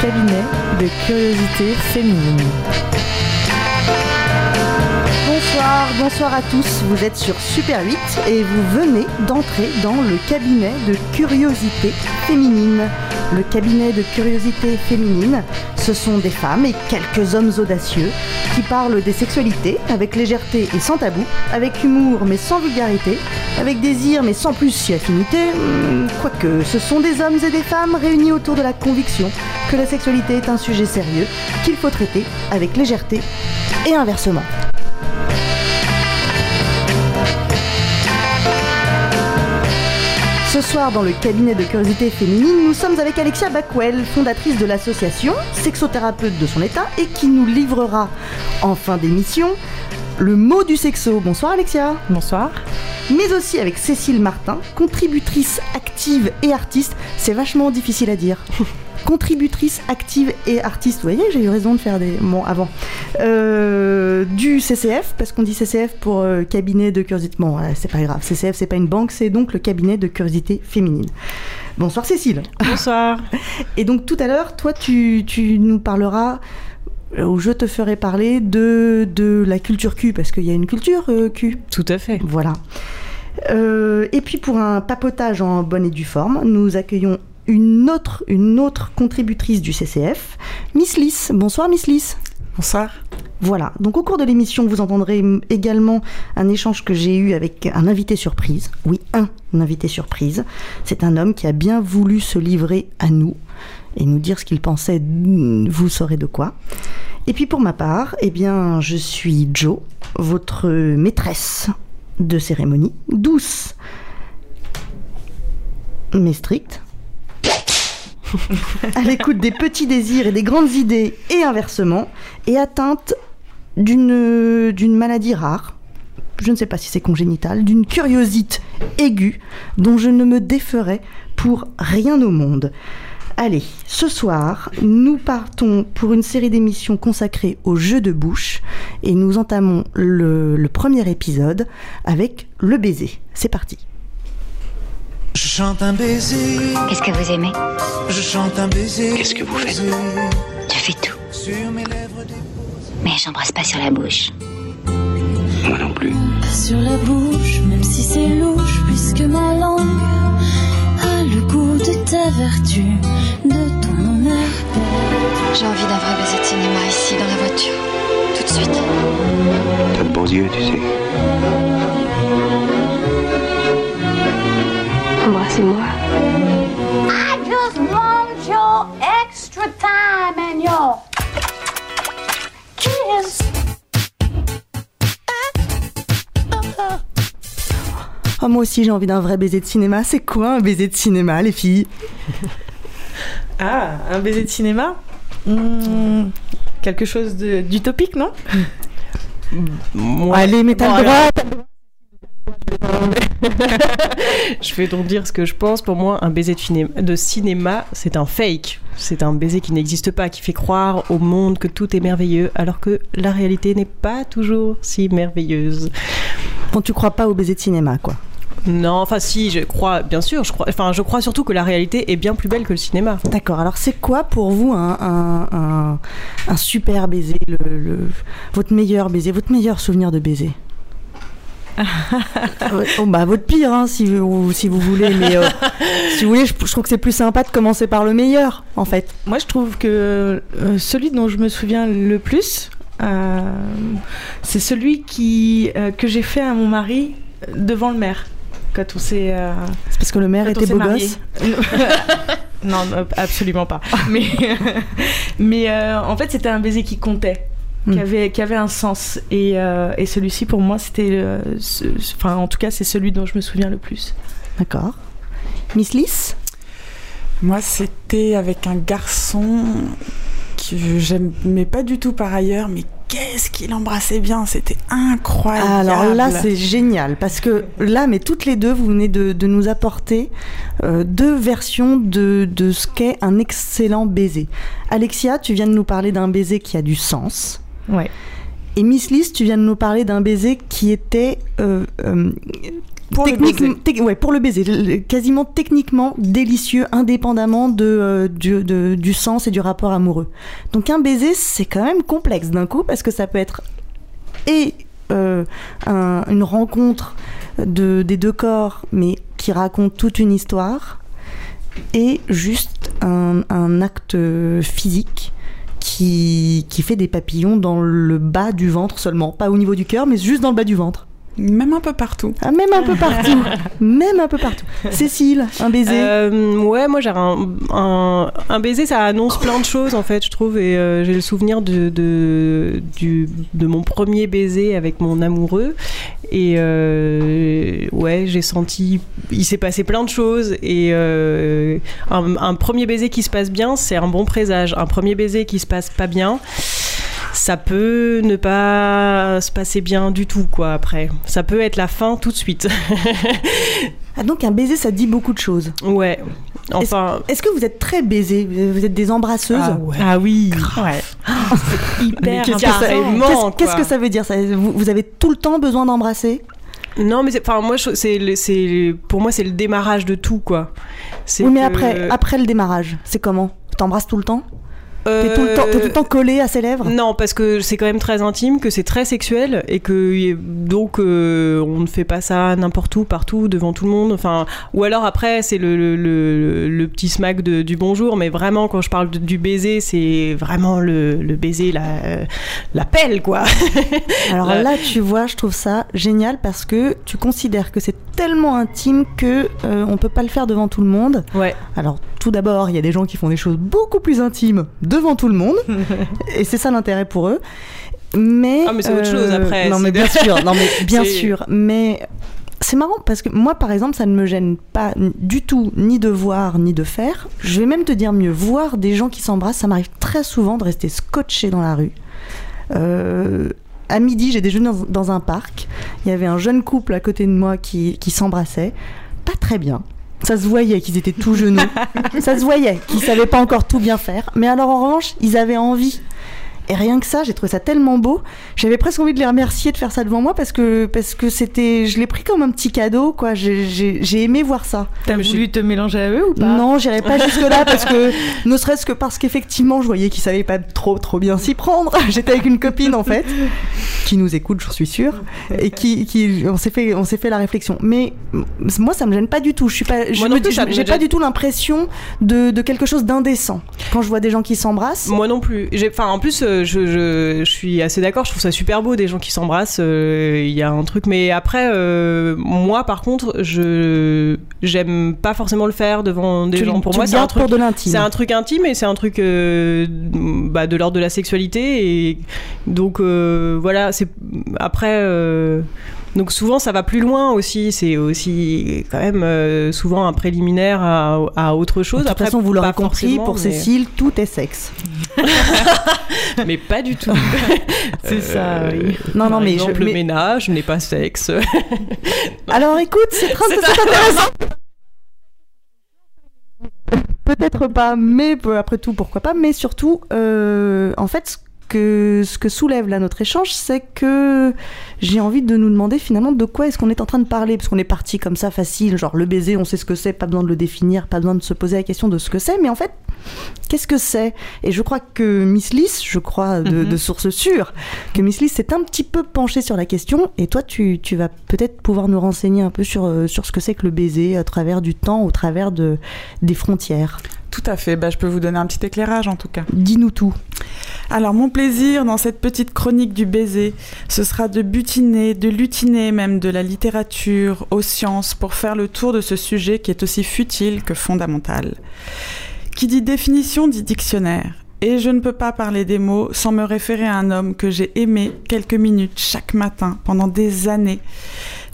Cabinet de Curiosité Féminine. Bonsoir, bonsoir à tous, vous êtes sur Super 8 et vous venez d'entrer dans le Cabinet de Curiosité Féminine. Le Cabinet de Curiosité Féminine, ce sont des femmes et quelques hommes audacieux qui parlent des sexualités avec légèreté et sans tabou, avec humour mais sans vulgarité, avec désir mais sans plus si affinité, quoique ce sont des hommes et des femmes réunis autour de la conviction que la sexualité est un sujet sérieux qu'il faut traiter avec légèreté et inversement. Ce soir, dans le Cabinet de Curiosité Féminine, nous sommes avec Alexia Bacouël, fondatrice de l'association, sexothérapeute de son état, et qui nous livrera, en fin d'émission, le mot du sexo. Bonsoir Alexia. Bonsoir. Mais aussi avec Cécile Martin, contributrice active et artiste. C'est vachement difficile à dire. Contributrice active et artiste. Vous voyez, j'ai eu raison de faire des mots avant. Du CCF, parce qu'on dit CCF pour cabinet de curiosité. Bon, c'est pas grave. CCF, c'est pas une banque, c'est donc le cabinet de curiosité féminine. Bonsoir Cécile. Bonsoir. Et donc tout à l'heure, toi, tu nous parleras, où je te ferai parler de la culture Q, parce qu'il y a une culture Q. Tout à fait. Voilà. Et puis pour un papotage en bonne et due forme, nous accueillons une autre contributrice du CCF, Misslice. Bonsoir Misslice. Bonsoir. Voilà, donc au cours de l'émission, vous entendrez également un échange que j'ai eu avec un invité surprise. Oui, un invité surprise. C'est un homme qui a bien voulu se livrer à nous et nous dire ce qu'il pensait, vous saurez de quoi. Et puis pour ma part, eh bien, je suis Joe, votre maîtresse de cérémonie, douce mais stricte. À l'écoute des petits désirs et des grandes idées, et inversement, et atteinte d'une maladie rare, je ne sais pas si c'est congénital, d'une curiosité aiguë dont je ne me déferais pour rien au monde. Allez, ce soir, nous partons pour une série d'émissions consacrées aux jeux de bouche, et nous entamons le premier épisode avec le baiser. C'est parti. Je chante un baiser. Qu'est-ce que vous aimez ? Je chante un baiser. Qu'est-ce que vous faites ? Je fais tout. Sur mes lèvres déposées. Mais j'embrasse pas sur la bouche. Moi non plus. Pas sur la bouche, même si c'est louche, puisque ma langue a le goût de ta vertu, de ton honneur. J'ai envie d'un vrai baiser de cinéma ici, dans la voiture. Tout de suite. T'as de bons yeux, tu sais. Embrassez-moi. I just want your extra time and your kiss. Oh, moi aussi, j'ai envie d'un vrai baiser de cinéma. C'est quoi un baiser de cinéma, les filles? Ah, un baiser de cinéma, quelque chose d'utopique, non? Allez, mais t'as le droit. Je vais donc dire ce que je pense. Pour moi, un baiser de cinéma, c'est un fake. C'est un baiser qui n'existe pas, qui fait croire au monde que tout est merveilleux, alors que la réalité n'est pas toujours si merveilleuse. Quand tu crois pas au baiser de cinéma, quoi. Non, enfin si, je crois, bien sûr, je crois surtout que la réalité est bien plus belle que le cinéma. D'accord, alors c'est quoi pour vous un super baiser, votre meilleur baiser, votre meilleur souvenir de baiser? Oh bah votre pire hein, si vous voulez, mais si vous voulez je trouve que c'est plus sympa de commencer par le meilleur en fait. Moi je trouve que celui dont je me souviens le plus c'est celui que j'ai fait à mon mari devant le maire quand on s'est c'est parce que le maire était beau gosse. Non, absolument pas. mais en fait c'était un baiser qui comptait. Qui avait un sens et celui-ci pour moi c'était en tout cas c'est celui dont je me souviens le plus. D'accord. Miss Lys ? Moi c'était avec un garçon que j'aimais pas du tout par ailleurs, mais qu'est-ce qu'il embrassait bien, c'était incroyable. Alors là c'est génial parce que là mais toutes les deux vous venez de nous apporter deux versions de ce qu'est un excellent baiser. Alexia, tu viens de nous parler d'un baiser qui a du sens. Ouais. Et Misslice, tu viens de nous parler d'un baiser qui était Pour pour le baiser, quasiment techniquement délicieux, indépendamment du sens et du rapport amoureux. Donc un baiser, c'est quand même complexe d'un coup, parce que ça peut être une rencontre des deux corps, mais qui raconte toute une histoire, et juste un acte physique qui fait des papillons dans le bas du ventre seulement, pas au niveau du cœur, mais juste dans le bas du ventre. Même un peu partout. Ah, même un peu partout. Même un peu partout. Cécile, un baiser. Ouais, moi j'ai un baiser, ça annonce plein de choses en fait, je trouve. Et j'ai le souvenir de mon premier baiser avec mon amoureux. Et ouais, j'ai senti, il s'est passé plein de choses. Et un premier baiser qui se passe bien, c'est un bon présage. Un premier baiser qui se passe pas bien, ça peut ne pas se passer bien du tout, quoi, après. Ça peut être la fin tout de suite. Ah, donc un baiser, ça dit beaucoup de choses. Ouais. Enfin... Est-ce que vous êtes très baisées ? Vous êtes des embrasseuses ? Ah, ouais. Ah oui. Ouais. Oh, c'est hyper intéressant. Qu'est-ce que ça veut dire, ça ? Vous avez tout le temps besoin d'embrasser ? Non, mais pour moi, c'est le démarrage de tout, quoi. C'est oui, mais après le démarrage, c'est comment ? T'embrasses tout le temps ? T'es tout le temps collé à ses lèvres ? Non, parce que c'est quand même très intime, que c'est très sexuel et que donc on ne fait pas ça n'importe où, partout, devant tout le monde. Enfin, ou alors après c'est le petit smack du bonjour, mais vraiment quand je parle du baiser, c'est vraiment le baiser, la pelle, quoi. Alors là, tu vois, je trouve ça génial parce que tu considères que c'est tellement intime que on peut pas le faire devant tout le monde. Ouais. Alors tout d'abord, il y a des gens qui font des choses beaucoup plus intimes devant tout le monde, et c'est ça l'intérêt pour eux. Mais ah mais c'est autre chose après. Non mais bien sûr, sûr. Mais c'est marrant parce que moi par exemple ça ne me gêne pas du tout ni de voir ni de faire. Je vais même te dire mieux, voir des gens qui s'embrassent, ça m'arrive très souvent de rester scotché dans la rue. À midi j'ai déjeuné dans un parc. Il y avait un jeune couple à côté de moi qui s'embrassait, pas très bien. Ça se voyait qu'ils étaient tout genoux. Ça se voyait qu'ils savaient pas encore tout bien faire. Mais alors, en revanche, ils avaient envie. Et rien que ça, j'ai trouvé ça tellement beau. J'avais presque envie de les remercier de faire ça devant moi parce que c'était, je l'ai pris comme un petit cadeau, quoi. J'ai aimé voir ça. T'as voulu te mélanger à eux ou pas ? Non, j'irai pas jusque-là parce que, ne serait-ce que parce qu'effectivement, je voyais qu'ils savaient pas trop bien s'y prendre. J'étais avec une copine, en fait, qui nous écoute, j'en suis sûre, et qui on s'est fait la réflexion. Mais moi, ça me gêne pas du tout. Je suis pas, j'ai pas du tout l'impression de quelque chose d'indécent quand je vois des gens qui s'embrassent. Moi non plus. En plus. Je suis assez d'accord, je trouve ça super beau des gens qui s'embrassent, y a un truc, mais après moi par contre j'aime pas forcément le faire devant des gens, pour moi c'est un truc intime et c'est un truc de l'ordre de la sexualité et donc voilà, c'est après donc souvent ça va plus loin aussi, c'est aussi quand même souvent un préliminaire à autre chose. De toute façon vous l'aurez compris, pour Cécile tout est sexe. Mais pas du tout. C'est ça, oui. Non, mais exemple, le ménage n'est pas sexe. Alors écoute, c'est intéressant. Peut-être pas, mais après tout, pourquoi pas. Mais surtout, en fait, ce que soulève là notre échange, c'est que j'ai envie de nous demander finalement de quoi est-ce qu'on est en train de parler, parce qu'on est parti comme ça facile, genre le baiser, on sait ce que c'est, pas besoin de le définir, pas besoin de se poser la question de ce que c'est, mais en fait, qu'est-ce que c'est ? Et je crois que Misslice, de source sûre, que Misslice s'est un petit peu penchée sur la question, et toi tu vas peut-être pouvoir nous renseigner un peu sur ce que c'est que le baiser à travers du temps, au travers des frontières. Tout à fait, je peux vous donner un petit éclairage en tout cas. Dis-nous tout. Alors mon plaisir dans cette petite chronique du baiser, ce sera de butiner, de lutiner même de la littérature aux sciences pour faire le tour de ce sujet qui est aussi futile que fondamental. Qui dit définition dit dictionnaire. Et je ne peux pas parler des mots sans me référer à un homme que j'ai aimé quelques minutes chaque matin pendant des années.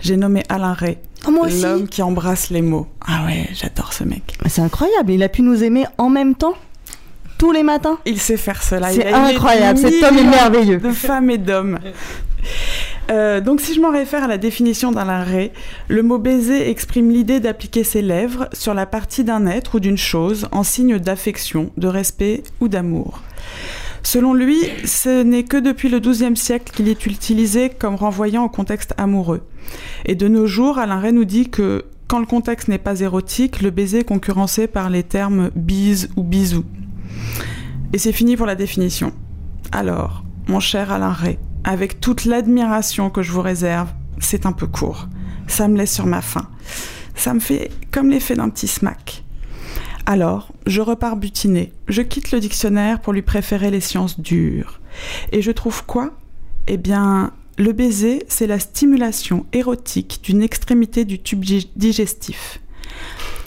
J'ai nommé Alain Rey. Oh, moi aussi. L'homme qui embrasse les mots. Ah ouais, j'adore ce mec. C'est incroyable, il a pu nous aimer en même temps, tous les matins. Il sait faire cela. C'est incroyable, cet homme est merveilleux. De femmes et d'hommes. Donc si je m'en réfère à la définition d'Alain Rey, le mot baiser exprime l'idée d'appliquer ses lèvres sur la partie d'un être ou d'une chose en signe d'affection, de respect ou d'amour. Selon lui, ce n'est que depuis le XIIe siècle qu'il est utilisé comme renvoyant au contexte amoureux. Et de nos jours, Alain Rey nous dit que quand le contexte n'est pas érotique, le baiser est concurrencé par les termes bise ou bisou. Et c'est fini pour la définition. Alors, mon cher Alain Rey, avec toute l'admiration que je vous réserve, c'est un peu court. Ça me laisse sur ma faim. Ça me fait comme l'effet d'un petit smack. Alors, je repars butiner. Je quitte le dictionnaire pour lui préférer les sciences dures. Et je trouve quoi ? Eh bien, le baiser, c'est la stimulation érotique d'une extrémité du tube digestif.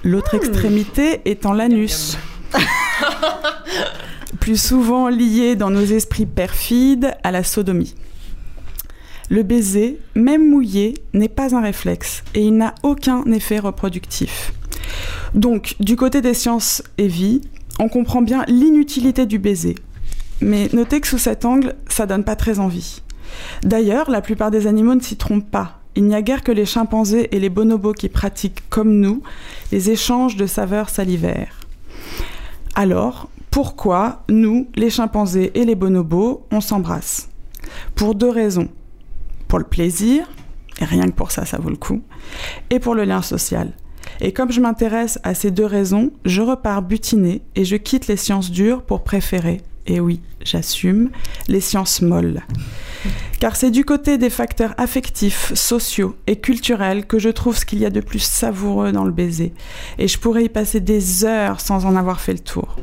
L'autre extrémité étant l'anus. Plus souvent lié dans nos esprits perfides à la sodomie. Le baiser, même mouillé, n'est pas un réflexe et il n'a aucun effet reproductif. Donc, du côté des sciences et vie, on comprend bien l'inutilité du baiser. Mais notez que sous cet angle, ça donne pas très envie. D'ailleurs, la plupart des animaux ne s'y trompent pas. Il n'y a guère que les chimpanzés et les bonobos qui pratiquent, comme nous, les échanges de saveurs salivaires. Alors, pourquoi, nous, les chimpanzés et les bonobos, on s'embrasse ? Pour deux raisons. Pour le plaisir, et rien que pour ça, ça vaut le coup, et pour le lien social. Et comme je m'intéresse à ces deux raisons, je repars butiner et je quitte les sciences dures pour préférer, et oui, j'assume, les sciences molles. Car c'est du côté des facteurs affectifs, sociaux et culturels que je trouve ce qu'il y a de plus savoureux dans le baiser. Et je pourrais y passer des heures sans en avoir fait le tour.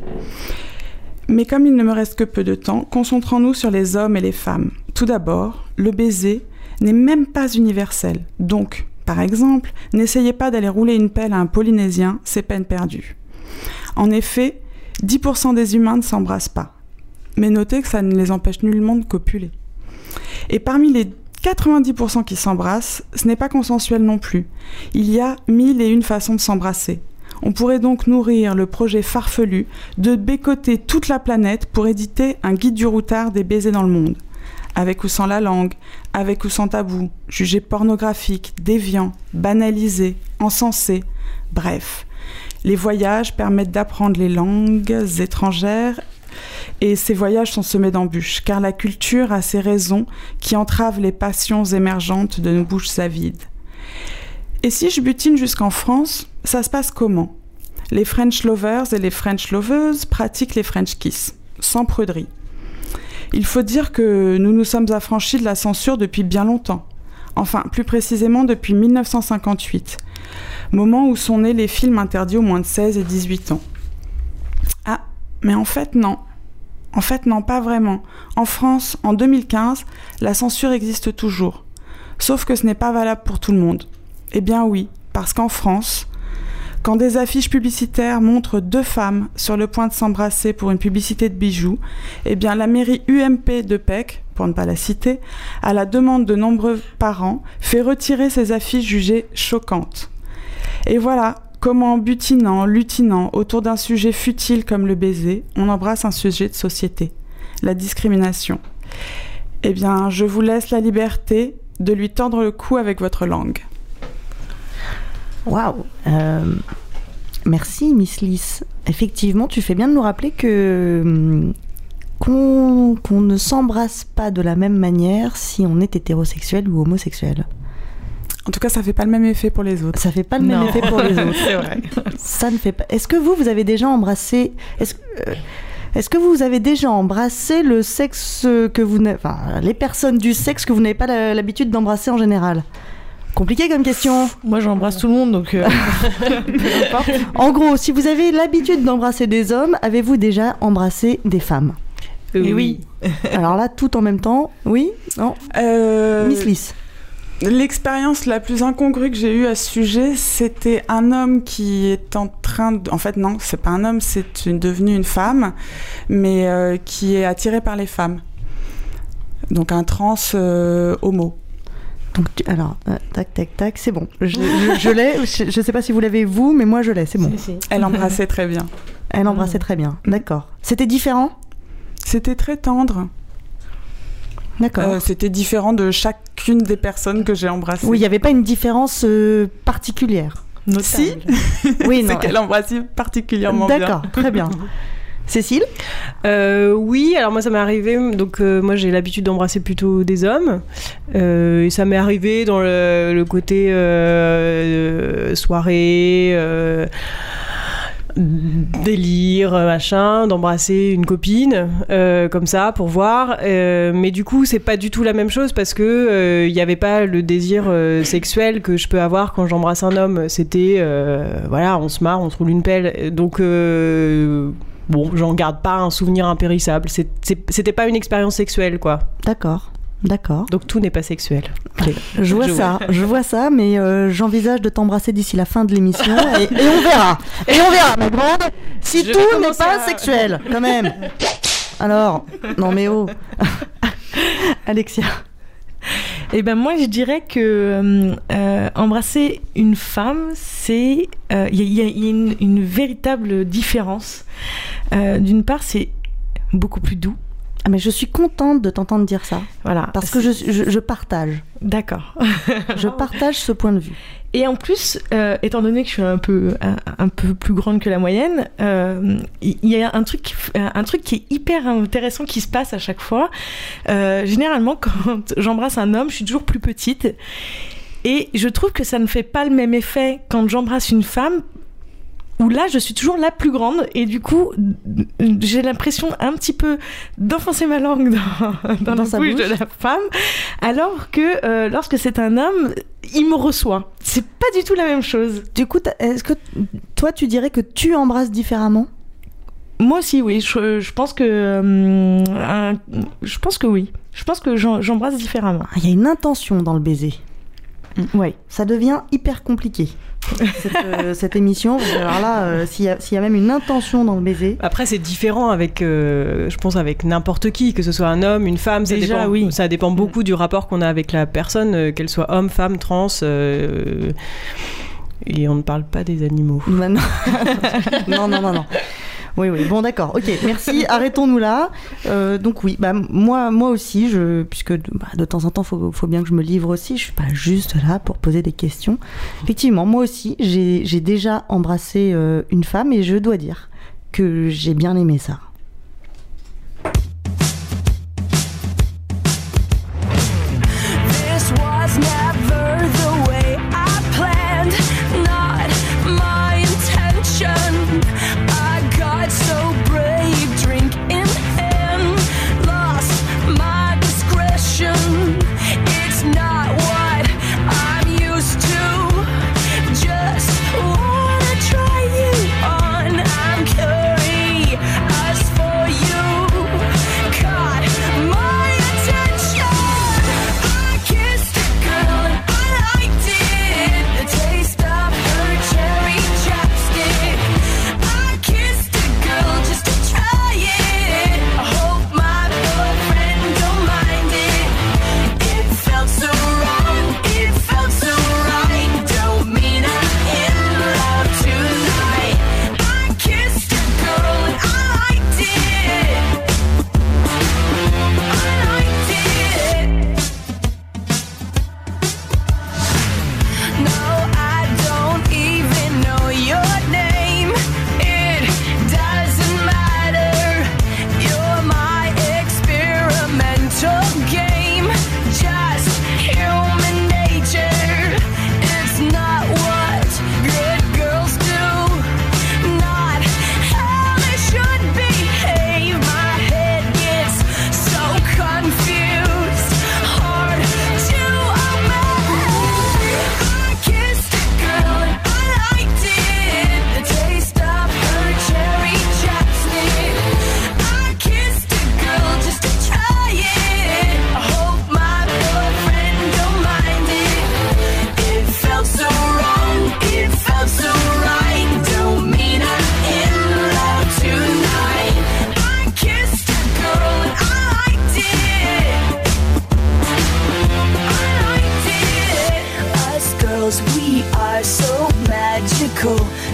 Mais comme il ne me reste que peu de temps, concentrons-nous sur les hommes et les femmes. Tout d'abord, le baiser n'est même pas universel. Donc, par exemple, n'essayez pas d'aller rouler une pelle à un Polynésien, c'est peine perdue. En effet, 10% des humains ne s'embrassent pas. Mais notez que ça ne les empêche nullement de copuler. Et parmi les 90% qui s'embrassent, ce n'est pas consensuel non plus. Il y a 1001 façons de s'embrasser. On pourrait donc nourrir le projet farfelu de bécoter toute la planète pour éditer un guide du routard des baisers dans le monde. Avec ou sans la langue, avec ou sans tabou, jugé pornographique, déviant, banalisé, encensé, bref. Les voyages permettent d'apprendre les langues étrangères et ces voyages sont semés d'embûches, car la culture a ses raisons qui entravent les passions émergentes de nos bouches avides. Et si je butine jusqu'en France, ça se passe comment ? Les French lovers et les French loveuses pratiquent les French kiss, sans pruderie. Il faut dire que nous nous sommes affranchis de la censure depuis bien longtemps. Enfin, plus précisément depuis 1958, moment où sont nés les films interdits aux moins de 16 et 18 ans. Ah, mais en fait non. En fait non, pas vraiment. En France, en 2015, la censure existe toujours. Sauf que ce n'est pas valable pour tout le monde. Eh bien oui, parce qu'en France, quand des affiches publicitaires montrent deux femmes sur le point de s'embrasser pour une publicité de bijoux, eh bien la mairie UMP de Pec, pour ne pas la citer, à la demande de nombreux parents, fait retirer ces affiches jugées choquantes. Et voilà comment, en butinant, lutinant, autour d'un sujet futile comme le baiser, on embrasse un sujet de société, la discrimination. Eh bien, je vous laisse la liberté de lui tordre le cou avec votre langue. Waouh, merci Misslice. Effectivement, tu fais bien de nous rappeler que qu'on ne s'embrasse pas de la même manière si on est hétérosexuel ou homosexuel. En tout cas, ça fait pas le même effet pour les autres. Ça fait pas le même effet pour les autres. C'est vrai. Ça ne fait pas. Est-ce que vous avez déjà embrassé Est-ce que vous avez déjà embrassé le sexe que vous enfin les personnes du sexe que vous n'avez pas l'habitude d'embrasser en général ? Compliqué comme question. Moi, j'embrasse tout le monde, donc... En gros, si vous avez l'habitude d'embrasser des hommes, avez-vous déjà embrassé des femmes ? Oui. Alors là, tout en même temps, oui ? Non ? Misslice. L'expérience la plus incongrue que j'ai eue à ce sujet, c'était un homme qui est en train de... En fait, non, c'est pas un homme, c'est devenu une femme, mais qui est attiré par les femmes. Donc un trans homo. Donc alors, tac, c'est bon. Je l'ai, je sais pas si vous l'avez vous, mais moi je l'ai, c'est bon. Si. Elle embrassait très bien. Elle embrassait très bien, d'accord. C'était différent ? C'était très tendre. D'accord. C'était différent de chacune des personnes que j'ai embrassées. Oui, il n'y avait pas une différence particulière. Notable. Si. Oui, non. C'est qu'elle embrassait particulièrement bien. D'accord, très bien. Cécile ? Oui, alors moi ça m'est arrivé, donc moi j'ai l'habitude d'embrasser plutôt des hommes, et ça m'est arrivé dans le côté soirée, délire, machin, d'embrasser une copine, comme ça, pour voir, mais du coup c'est pas du tout la même chose parce que il n'y avait pas le désir sexuel que je peux avoir quand j'embrasse un homme, c'était, voilà, on se marre, on se roule une pelle, donc... Bon, j'en garde pas un souvenir impérissable. C'était pas une expérience sexuelle, quoi. D'accord, d'accord. Donc tout n'est pas sexuel. Okay. Je vois ça, mais j'envisage de t'embrasser d'ici la fin de l'émission et on verra. Et on verra, ma grande, si je tout n'est pas sexuel, quand même. Alors, non mais oh. Alexia. Eh ben moi je dirais que embrasser une femme, c'est il y a une véritable différence. D'une part, c'est beaucoup plus doux. Ah mais je suis contente de t'entendre dire ça. Voilà. Parce que je partage. D'accord. Je partage ce point de vue. Et en plus, étant donné que je suis un peu plus grande que la moyenne, y a un truc qui est hyper intéressant qui se passe à chaque fois. Généralement, quand j'embrasse un homme, je suis toujours plus petite. Et je trouve que ça ne fait pas le même effet quand j'embrasse une femme, où là, je suis toujours la plus grande et du coup, j'ai l'impression un petit peu d'enfoncer ma langue dans la bouche de la femme, alors que lorsque c'est un homme, il me reçoit. C'est pas du tout la même chose. Du coup, est-ce que toi, tu dirais que tu embrasses différemment ? Moi aussi, oui. Je pense que oui. Je pense que j'embrasse différemment. Il y a une intention dans le baiser. Ouais. Ça devient hyper compliqué cette émission. Alors là, s'il y a même une intention dans le baiser. Après, c'est différent avec, je pense, avec n'importe qui, que ce soit un homme, une femme. Ça dépend beaucoup du rapport qu'on a avec la personne, qu'elle soit homme, femme, trans. Et on ne parle pas des animaux. Bah non. Non. Oui. Bon, d'accord. Ok. Merci. Arrêtons-nous là. Donc oui. Bah moi aussi. Puisque de temps en temps, faut bien que je me livre aussi. Je suis pas juste là pour poser des questions. Effectivement, moi aussi, j'ai déjà embrassé une femme et je dois dire que j'ai bien aimé ça. This was never the way I planned. Not my intention. So brave, drink in hand, lost my discretion. It's not what I'm used to. Just wanna try you on. I'm curious for you. Caught my attention. I kissed a girl and I liked it. The taste of her cherry chapstick.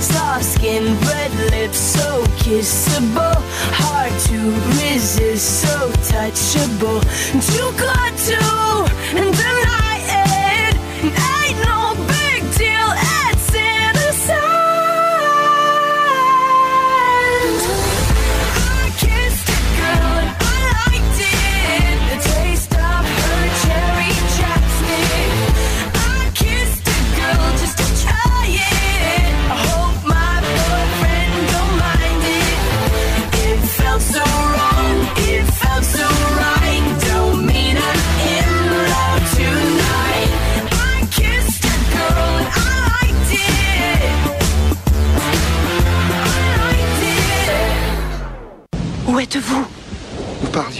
Soft skin, red lips, so kissable. Hard to resist, so touchable. Too good to deny it. Ain't no big deal, it's innocent.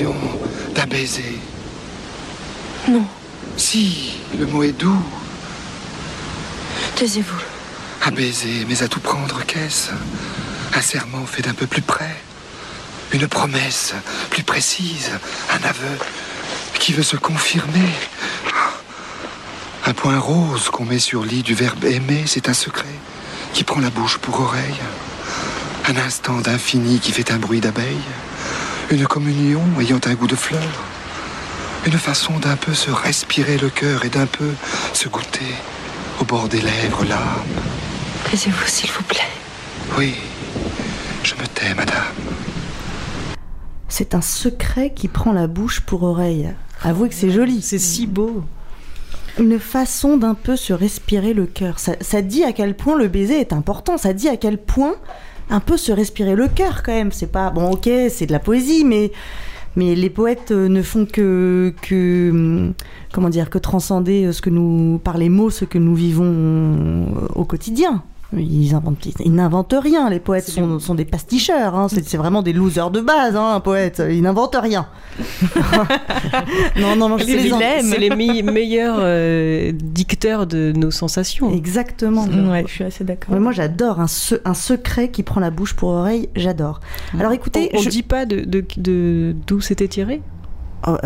accordion, d'un baiser. Non. Si, le mot est doux. Taisez-vous. Un baiser, mais à tout prendre, qu'est-ce? Un serment fait d'un peu plus près. Une promesse plus précise. Un aveu qui veut se confirmer. Un point rose qu'on met sur lit du verbe aimer, c'est un secret qui prend la bouche pour oreille. Un instant d'infini qui fait un bruit d'abeille. Une communion ayant un goût de fleur. Une façon d'un peu se respirer le cœur et d'un peu se goûter au bord des lèvres larmes. Taisez-vous, s'il vous plaît. Oui, je me tais, madame. C'est un secret qui prend la bouche pour oreille. Avouez que c'est joli. C'est si beau. Une façon d'un peu se respirer le cœur. Ça dit à quel point le baiser est important. Ça dit à quel point un peu se respirer le cœur, quand même. C'est pas... Bon, ok, c'est de la poésie, mais les poètes ne font que transcender ce que nous, par les mots, ce que nous vivons au quotidien. Ils n'inventent rien. Les poètes sont des pasticheurs. Hein. C'est vraiment des losers de base, hein, un poète. Ils n'inventent rien. non, je les aime. C'est les meilleurs dicteurs de nos sensations. Exactement. Ouais, je suis assez d'accord. Mais moi, j'adore un secret qui prend la bouche pour oreille. J'adore. Alors, écoutez, on ne dit pas d'où c'était tiré. Oh,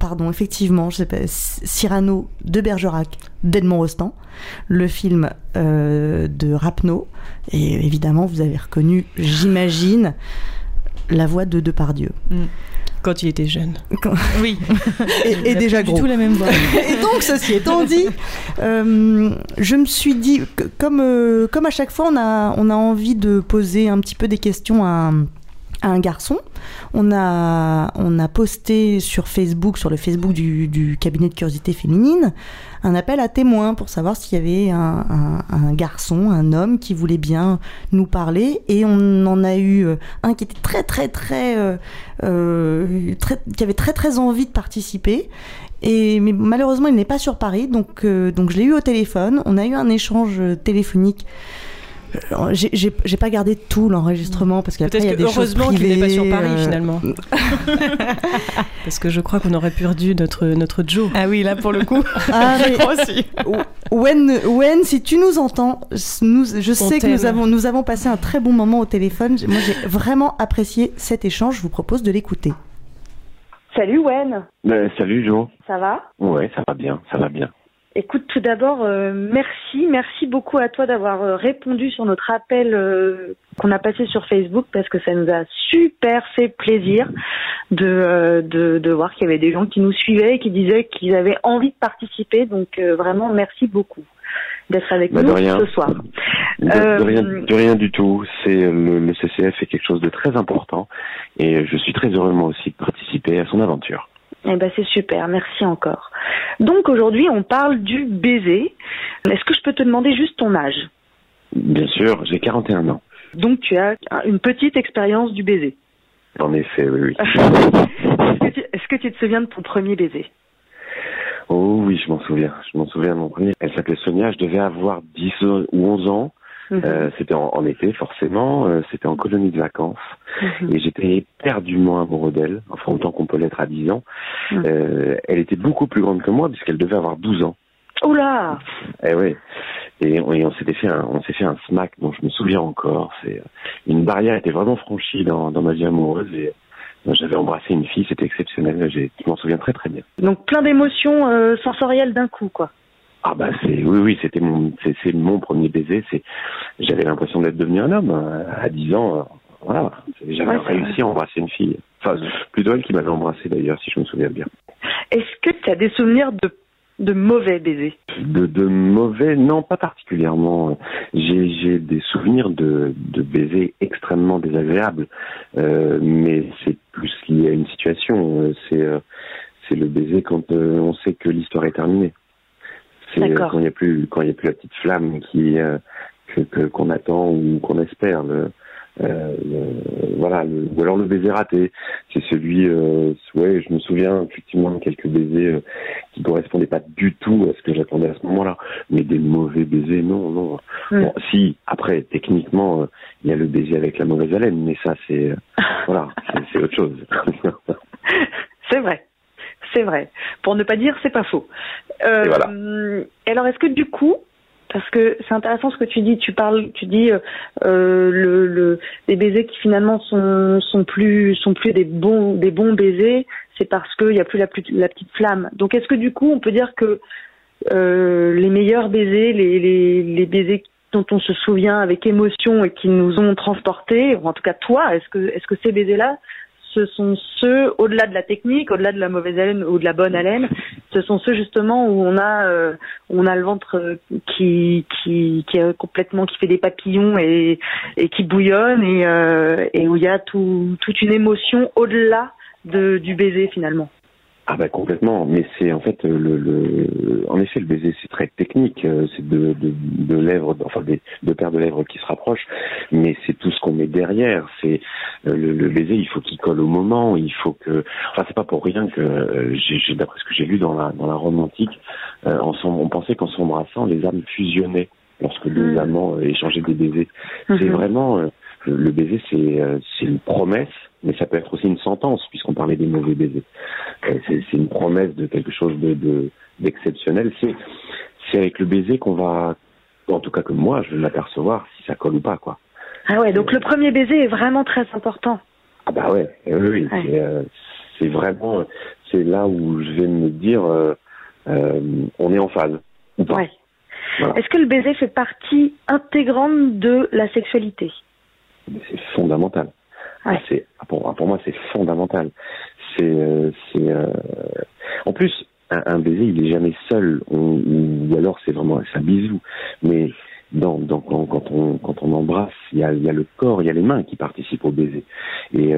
pardon, effectivement, je sais pas, Cyrano de Bergerac d'Edmond Rostand, le film de Rapneau, et évidemment vous avez reconnu, j'imagine, la voix de Depardieu. Quand il était jeune. Oui. et déjà gros. Du tout la même voix. Et donc, ceci étant dit, je me suis dit, comme à chaque fois, on a envie de poser un petit peu des questions à un garçon. On a posté sur Facebook, sur le Facebook du cabinet de curiosité féminine, un appel à témoins pour savoir s'il y avait un garçon, un homme qui voulait bien nous parler. Et on en a eu un qui était très, qui avait très très envie de participer. Mais malheureusement, il n'est pas sur Paris, donc je l'ai eu au téléphone. On a eu un échange téléphonique. J'ai pas gardé tout l'enregistrement parce qu'après il y a des choses privées. Peut-être que heureusement qu'il n'est pas sur Paris finalement. Parce que je crois qu'on aurait perdu notre Joe. Ah oui, là pour le coup. Ah, je crois aussi. Wen, si tu nous entends, je sais que nous avons passé un très bon moment au téléphone. Moi, j'ai vraiment apprécié cet échange. Je vous propose de l'écouter. Salut Wen. Salut Joe. Ça va? Ouais, ça va bien. Écoute, tout d'abord, merci beaucoup à toi d'avoir répondu sur notre appel qu'on a passé sur Facebook, parce que ça nous a super fait plaisir de voir qu'il y avait des gens qui nous suivaient et qui disaient qu'ils avaient envie de participer. Donc vraiment, merci beaucoup d'être avec nous ce soir. De rien du tout. C'est le CCF est quelque chose de très important et je suis très heureux moi aussi de participer à son aventure. Eh ben c'est super, merci encore. Donc aujourd'hui on parle du baiser. Est-ce que je peux te demander juste ton âge? Bien sûr, j'ai 41 ans. Donc tu as une petite expérience du baiser. En effet, oui. Est-ce que tu te souviens de ton premier baiser? Oh oui, je m'en souviens de mon premier. Elle s'appelait Sonia, je devais avoir 10 ou 11 ans. C'était en été forcément, c'était en colonie de vacances et j'étais éperdument amoureux d'elle, enfin autant qu'on peut l'être à 10 ans. Elle était beaucoup plus grande que moi puisqu'elle devait avoir 12 ans. Oula. Eh oui. Et on s'est fait un smack dont je me souviens encore. C'est une barrière était vraiment franchie dans ma vie amoureuse et j'avais embrassé une fille, c'était exceptionnel. Je m'en souviens très très bien. Donc plein d'émotions sensorielles d'un coup quoi. Ah bah c'était mon premier baiser, j'avais l'impression d'être devenu un homme à 10 ans, voilà, j'avais réussi à embrasser une fille, enfin plutôt elle qui m'avait embrassé d'ailleurs si je me souviens bien. Est-ce que tu as des souvenirs de mauvais baisers? De mauvais, non pas particulièrement, j'ai des souvenirs de baisers extrêmement désagréables, mais c'est plus lié à une situation, c'est le baiser quand on sait que l'histoire est terminée. C'est quand il n'y a plus la petite flamme qu'on attend ou qu'on espère. Ou alors le baiser raté. C'est celui, je me souviens effectivement de quelques baisers qui ne correspondaient pas du tout à ce que j'attendais à ce moment-là. Mais des mauvais baisers, non. Mm. Bon, si, après, techniquement, il y a le baiser avec la mauvaise haleine, mais ça, c'est autre chose. C'est vrai. C'est vrai. Pour ne pas dire, c'est pas faux. Voilà. Alors, est-ce que du coup, parce que c'est intéressant ce que tu dis, tu dis les baisers qui finalement sont plus des bons baisers, c'est parce qu'il n'y a plus la petite flamme. Donc, est-ce que du coup, on peut dire que les meilleurs baisers, les baisers dont on se souvient avec émotion et qui nous ont transportés, ou en tout cas toi, est-ce que ces baisers-là, ce sont ceux, au-delà de la technique, au-delà de la mauvaise haleine ou de la bonne haleine, ce sont ceux justement où on a le ventre qui est complètement, qui fait des papillons et qui bouillonne et où il y a toute une émotion au-delà du baiser finalement. Ah bah complètement, mais c'est en fait en effet le baiser c'est très technique, c'est de lèvres, enfin de paires de lèvres qui se rapprochent, mais c'est tout ce qu'on met derrière. C'est le baiser, il faut qu'il colle au moment, il faut que, enfin c'est pas pour rien que d'après ce que j'ai lu dans la Rome antique, on pensait qu'en s'embrassant les âmes fusionnaient lorsque les amants échangeaient des baisers. C'est vraiment le baiser, c'est une promesse, mais ça peut être aussi une sentence, puisqu'on parlait des mauvais baisers. C'est une promesse de quelque chose d'exceptionnel. C'est avec le baiser qu'on va, en tout cas que moi, je vais l'apercevoir si ça colle ou pas, quoi. Ah ouais, donc le premier baiser est vraiment très important. Ah bah ouais, oui, ouais. C'est vraiment, c'est là où je vais me dire, on est en phase, ou pas. Ouais. Voilà. Est-ce que le baiser fait partie intégrante de la sexualité ? C'est fondamental. Ouais. C'est pour moi c'est fondamental. En plus un baiser il est jamais seul. Ou alors c'est vraiment un bisou. Mais quand on embrasse, il y a le corps, il y a les mains qui participent au baiser. Et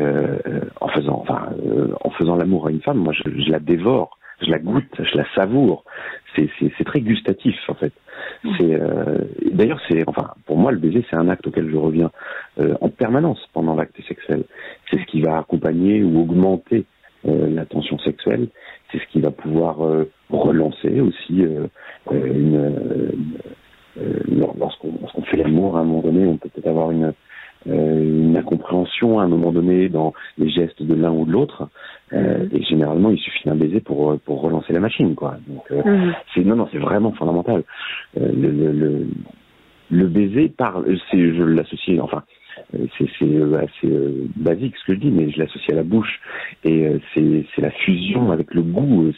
en faisant l'amour à une femme, moi je la dévore. Je la goûte, je la savoure. C'est très gustatif en fait. D'ailleurs, pour moi, le baiser, c'est un acte auquel je reviens en permanence pendant l'acte sexuel. C'est ce qui va accompagner ou augmenter la tension sexuelle. C'est ce qui va pouvoir relancer aussi lorsqu'on fait l'amour à un moment donné, on peut peut-être avoir une incompréhension à un moment donné dans les gestes de l'un ou de l'autre, et généralement il suffit d'un baiser pour relancer la machine, quoi. Donc c'est vraiment fondamental. Le baiser je l'associe, c'est assez basique ce que je dis, mais je l'associe à la bouche, et c'est la fusion avec le goût.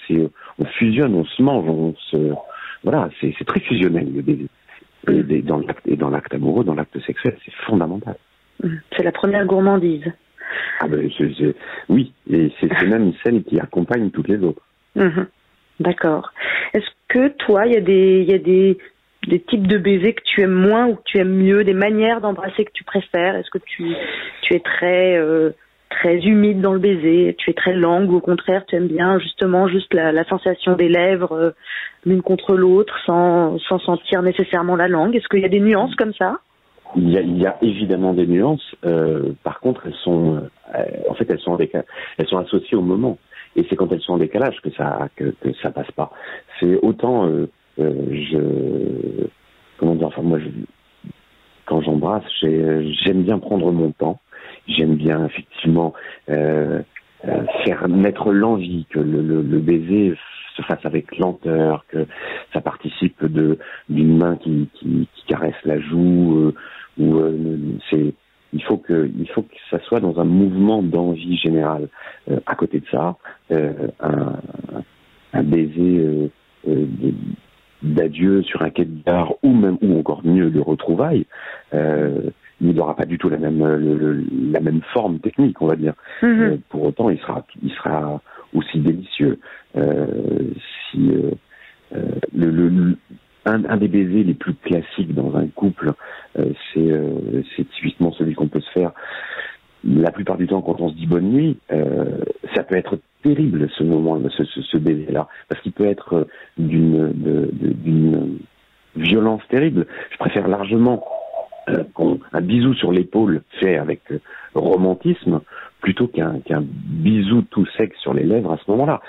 On fusionne, on se mange, voilà, c'est très fusionnel le baiser. Et dans l'acte amoureux, dans l'acte sexuel, c'est fondamental. C'est la première gourmandise. Ah ben, oui, et c'est même celle qui accompagne toutes les autres. D'accord. Est-ce que toi, il y a des types de baisers que tu aimes moins ou que tu aimes mieux, des manières d'embrasser que tu préfères? Est-ce que tu es très humide dans le baiser, tu es très langue, ou au contraire tu aimes bien justement juste la sensation des lèvres l'une contre l'autre sans sentir nécessairement la langue? Est-ce qu'il y a des nuances comme ça? Il y a évidemment des nuances, par contre elles sont associées au moment, et c'est quand elles sont en décalage que ça passe pas. C'est autant quand j'embrasse, j'aime bien prendre mon temps. J'aime bien effectivement faire mettre l'envie, que le baiser se fasse avec lenteur, que ça participe d'une main qui caresse la joue. Il faut que ça soit dans un mouvement d'envie générale. À côté de ça, un baiser d'adieu sur un quai de gare, ou encore mieux de retrouvailles, il n'aura pas du tout la même forme technique, on va dire. Pour autant, il sera aussi délicieux. Un des baisers les plus classiques dans un couple, c'est typiquement celui qu'on peut se faire la plupart du temps quand on se dit bonne nuit. Ça peut être terrible ce moment, ce baiser-là, parce qu'il peut être d'une violence terrible. Je préfère largement un bisou sur l'épaule fait avec romantisme plutôt qu'un bisou tout sec sur les lèvres à ce moment-là.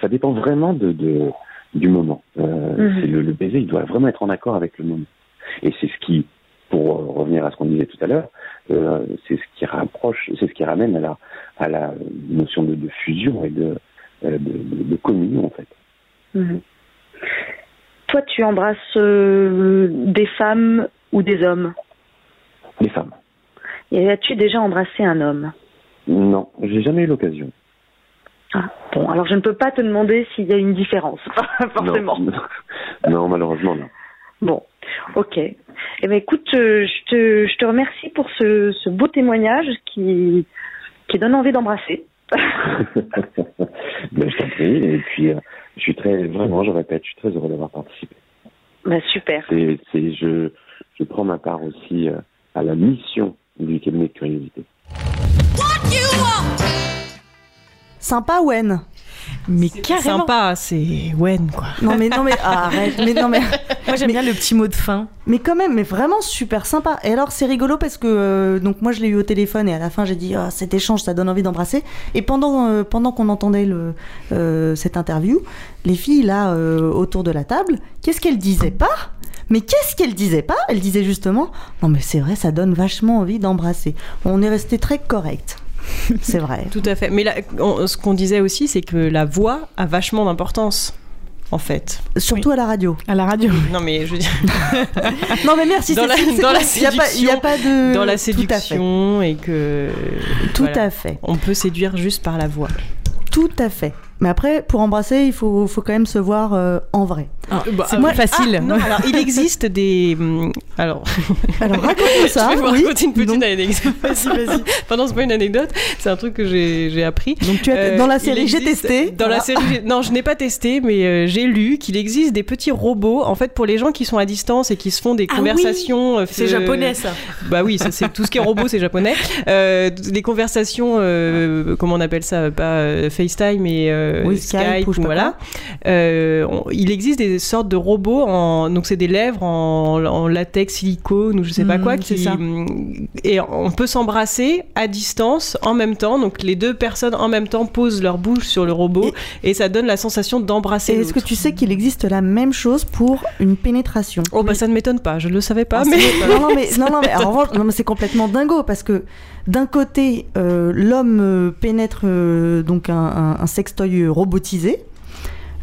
Ça dépend vraiment du moment. C'est le baiser, il doit vraiment être en accord avec le moment. Et c'est ce qui, pour revenir à ce qu'on disait tout à l'heure, c'est ce qui ramène à la notion de fusion et de de communes, en fait. Mmh. Toi, tu embrasses des femmes ou des hommes? Des femmes. Et as-tu déjà embrassé un homme? Non, j'ai jamais eu l'occasion. Ah, bon, alors je ne peux pas te demander s'il y a une différence, forcément. Non, non, malheureusement, non. Bon, ok. Eh bien, écoute, je te remercie pour ce beau témoignage qui donne envie d'embrasser. Ben, je t'en prie, et puis je suis je très heureux d'avoir participé. Ben, super. Je prends ma part aussi à la mission du cabinet de curiosité. What you want? Sympa, Wen. Mais c'est carrément sympa, c'est Wen, quoi. Non mais arrête. Mais non mais moi j'aime bien le petit mot de fin. Mais quand même, mais vraiment super sympa. Et alors c'est rigolo parce que donc moi je l'ai eu au téléphone et à la fin j'ai dit ah, cet échange ça donne envie d'embrasser. Et pendant qu'on entendait cette interview, les filles là autour de la table, qu'est-ce qu'elles disaient pas? Mais qu'est-ce qu'elle disait pas? Elle disait justement non mais c'est vrai, ça donne vachement envie d'embrasser. On est resté très correct. C'est vrai. Tout à fait. Mais ce qu'on disait aussi, c'est que la voix a vachement d'importance, en fait. Surtout oui. À la radio. À la radio. Non, mais je veux dire. Non, mais merci. Dans la séduction et que. Tout voilà, à fait. On peut séduire juste par la voix. Tout à fait. Mais après, pour embrasser, il faut quand même se voir en vrai. Ah, c'est moins facile. Ah, non, alors, il existe des... Alors raconte-nous ça. Je vais vous raconter une petite anecdote. Vas-y. Enfin, non, c'est pas une anecdote. C'est un truc que j'ai appris. Donc, tu as... dans la série, j'ai testé. La série, non, je n'ai pas testé, mais j'ai lu qu'il existe des petits robots, en fait, pour les gens qui sont à distance et qui se font des conversations... Oui. C'est japonais, ça. Bah oui, c'est tout ce qui est robot, c'est japonais. Des conversations, comment on appelle ça? Pas FaceTime, et... oui, Skype ou voilà. Il existe des sortes de robots, donc c'est des lèvres en latex, silicone ou je sais pas quoi. Et on peut s'embrasser à distance en même temps. Donc les deux personnes en même temps posent leur bouche sur le robot et ça donne la sensation d'embrasser l'autre. Est-ce que tu sais qu'il existe la même chose pour une pénétration? Oh bah ça ne m'étonne pas, je ne le savais pas. Mais c'est complètement dingo parce que d'un côté, l'homme pénètre donc un sextoy robotisé,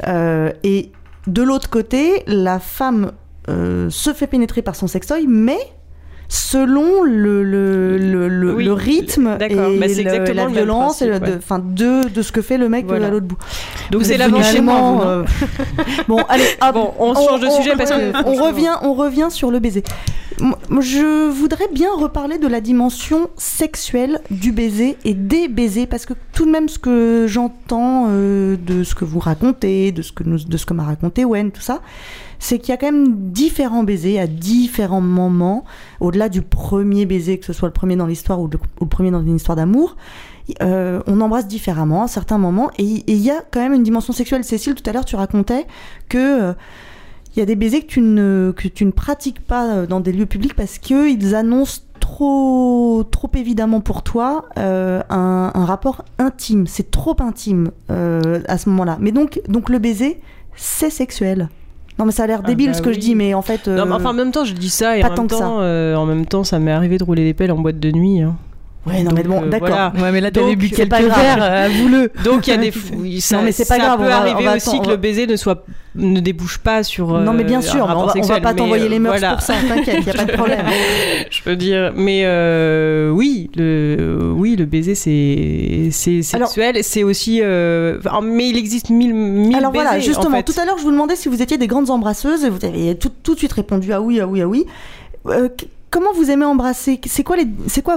et de l'autre côté, la femme se fait pénétrer par son sextoy, mais selon le rythme et la violence, de ce que fait le mec à l'autre bout. Donc c'est l'avancement. Bon, allez, on change de sujet parce que on revient sur le baiser. Je voudrais bien reparler de la dimension sexuelle du baiser et des baisers, parce que tout de même ce que j'entends de ce que vous racontez, de ce que m'a raconté Wen, tout ça, c'est qu'il y a quand même différents baisers à différents moments, au-delà du premier baiser, que ce soit le premier dans l'histoire ou le premier dans une histoire d'amour. On embrasse différemment à certains moments et il y a quand même une dimension sexuelle. Cécile, tout à l'heure tu racontais que... il y a des baisers que tu ne pratiques pas dans des lieux publics parce qu'ils annoncent trop évidemment pour toi un rapport intime. C'est trop intime à ce moment-là. Mais donc le baiser, c'est sexuel. Non mais ça a l'air débile ce que je dis, mais en fait... non, mais enfin, en même temps, je dis ça et en même temps, ça m'est arrivé de rouler des pelles en boîte de nuit. Hein. Ouais, non, donc, mais bon, d'accord. Voilà. Ouais, mais là, t'avais bu quelques verres, avoue-le. Donc, il y a des. Oui, ça, non, mais c'est pas grave. Ça peut arriver aussi que le baiser ne débouche pas sur. Non, mais bien sûr, on va pas t'envoyer les mœurs pour ça, t'inquiète, il n'y a pas de problème. Je veux dire, mais le baiser, c'est sexuel, c'est aussi. Mais il existe mille baisers. Alors voilà, justement, en fait. Tout à l'heure, je vous demandais si vous étiez des grandes embrasseuses, et vous avez tout de suite répondu ah oui. Comment vous aimez embrasser? C'est quoi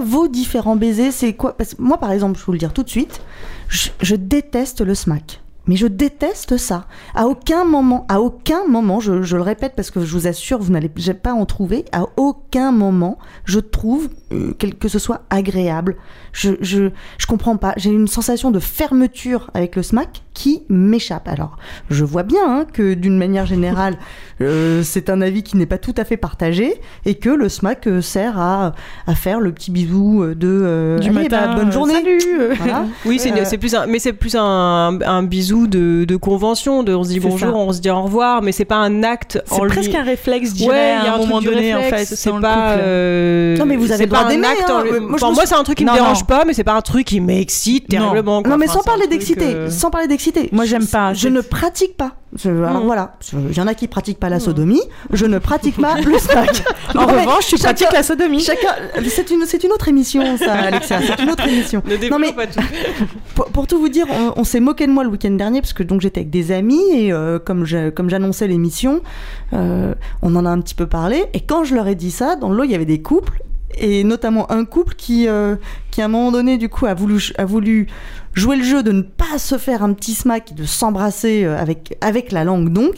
vos différents baisers? C'est quoi? Parce que moi, par exemple, je vous le dire tout de suite, je déteste le smack. Mais je déteste ça. À aucun moment, je le répète parce que je vous assure, vous n'allez pas en trouver. À aucun moment, je trouve que ce soit agréable. Je comprends pas. J'ai une sensation de fermeture avec le smack qui m'échappe. Alors, je vois bien que d'une manière générale, c'est un avis qui n'est pas tout à fait partagé et que le smack sert à faire le petit bisou de du matin. Bonne journée. Salut. Voilà. Oui, c'est plus un bisou tout de convention, on se dit bonjour, on se dit au revoir, mais c'est pas un acte en lui. C'est presque un réflexe, je dirais, à un moment donné, en fait. C'est pas... Non, mais vous avez le droit d'aimer. Pour moi, c'est un truc qui me dérange pas, mais c'est pas un truc qui m'excite terriblement. Non, mais sans parler d'exciter, sans parler d'exciter. Moi, j'aime pas. Je ne pratique pas. Alors voilà, il y en a qui pratiquent pas la sodomie, je ne pratique pas le snack. En revanche, tu pratiques la sodomie. Chacun, c'est une autre émission, ça, Alexia. C'est une autre émission. Non mais pas tout. Pour tout vous dire, on s'est moqué de moi le week-end dernier parce que donc j'étais avec des amis et comme j'annonçais l'émission, on en a un petit peu parlé. Et quand je leur ai dit ça, dans le lot il y avait des couples et notamment un couple qui à un moment donné du coup a voulu jouer le jeu de ne pas se faire un petit smack, de s'embrasser avec la langue donc.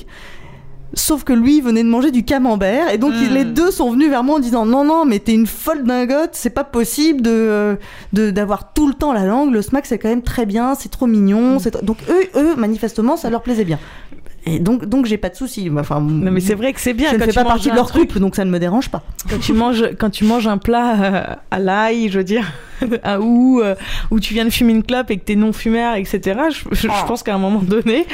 Sauf que lui, il venait de manger du camembert. Et donc, les deux sont venus vers moi en disant « Non, mais t'es une folle dingote, c'est pas possible d'avoir tout le temps la langue. Le smack, c'est quand même très bien, c'est trop mignon. » Donc, eux, manifestement, ça leur plaisait bien. Et donc j'ai pas de soucis. Enfin, non, mais c'est vrai que c'est bien. Je ne fais pas partie de leur couple, donc ça ne me dérange pas. Quand tu manges un plat à l'ail, je veux dire, ou tu viens de fumer une clope et que t'es non-fumeur, etc., je pense qu'à un moment donné...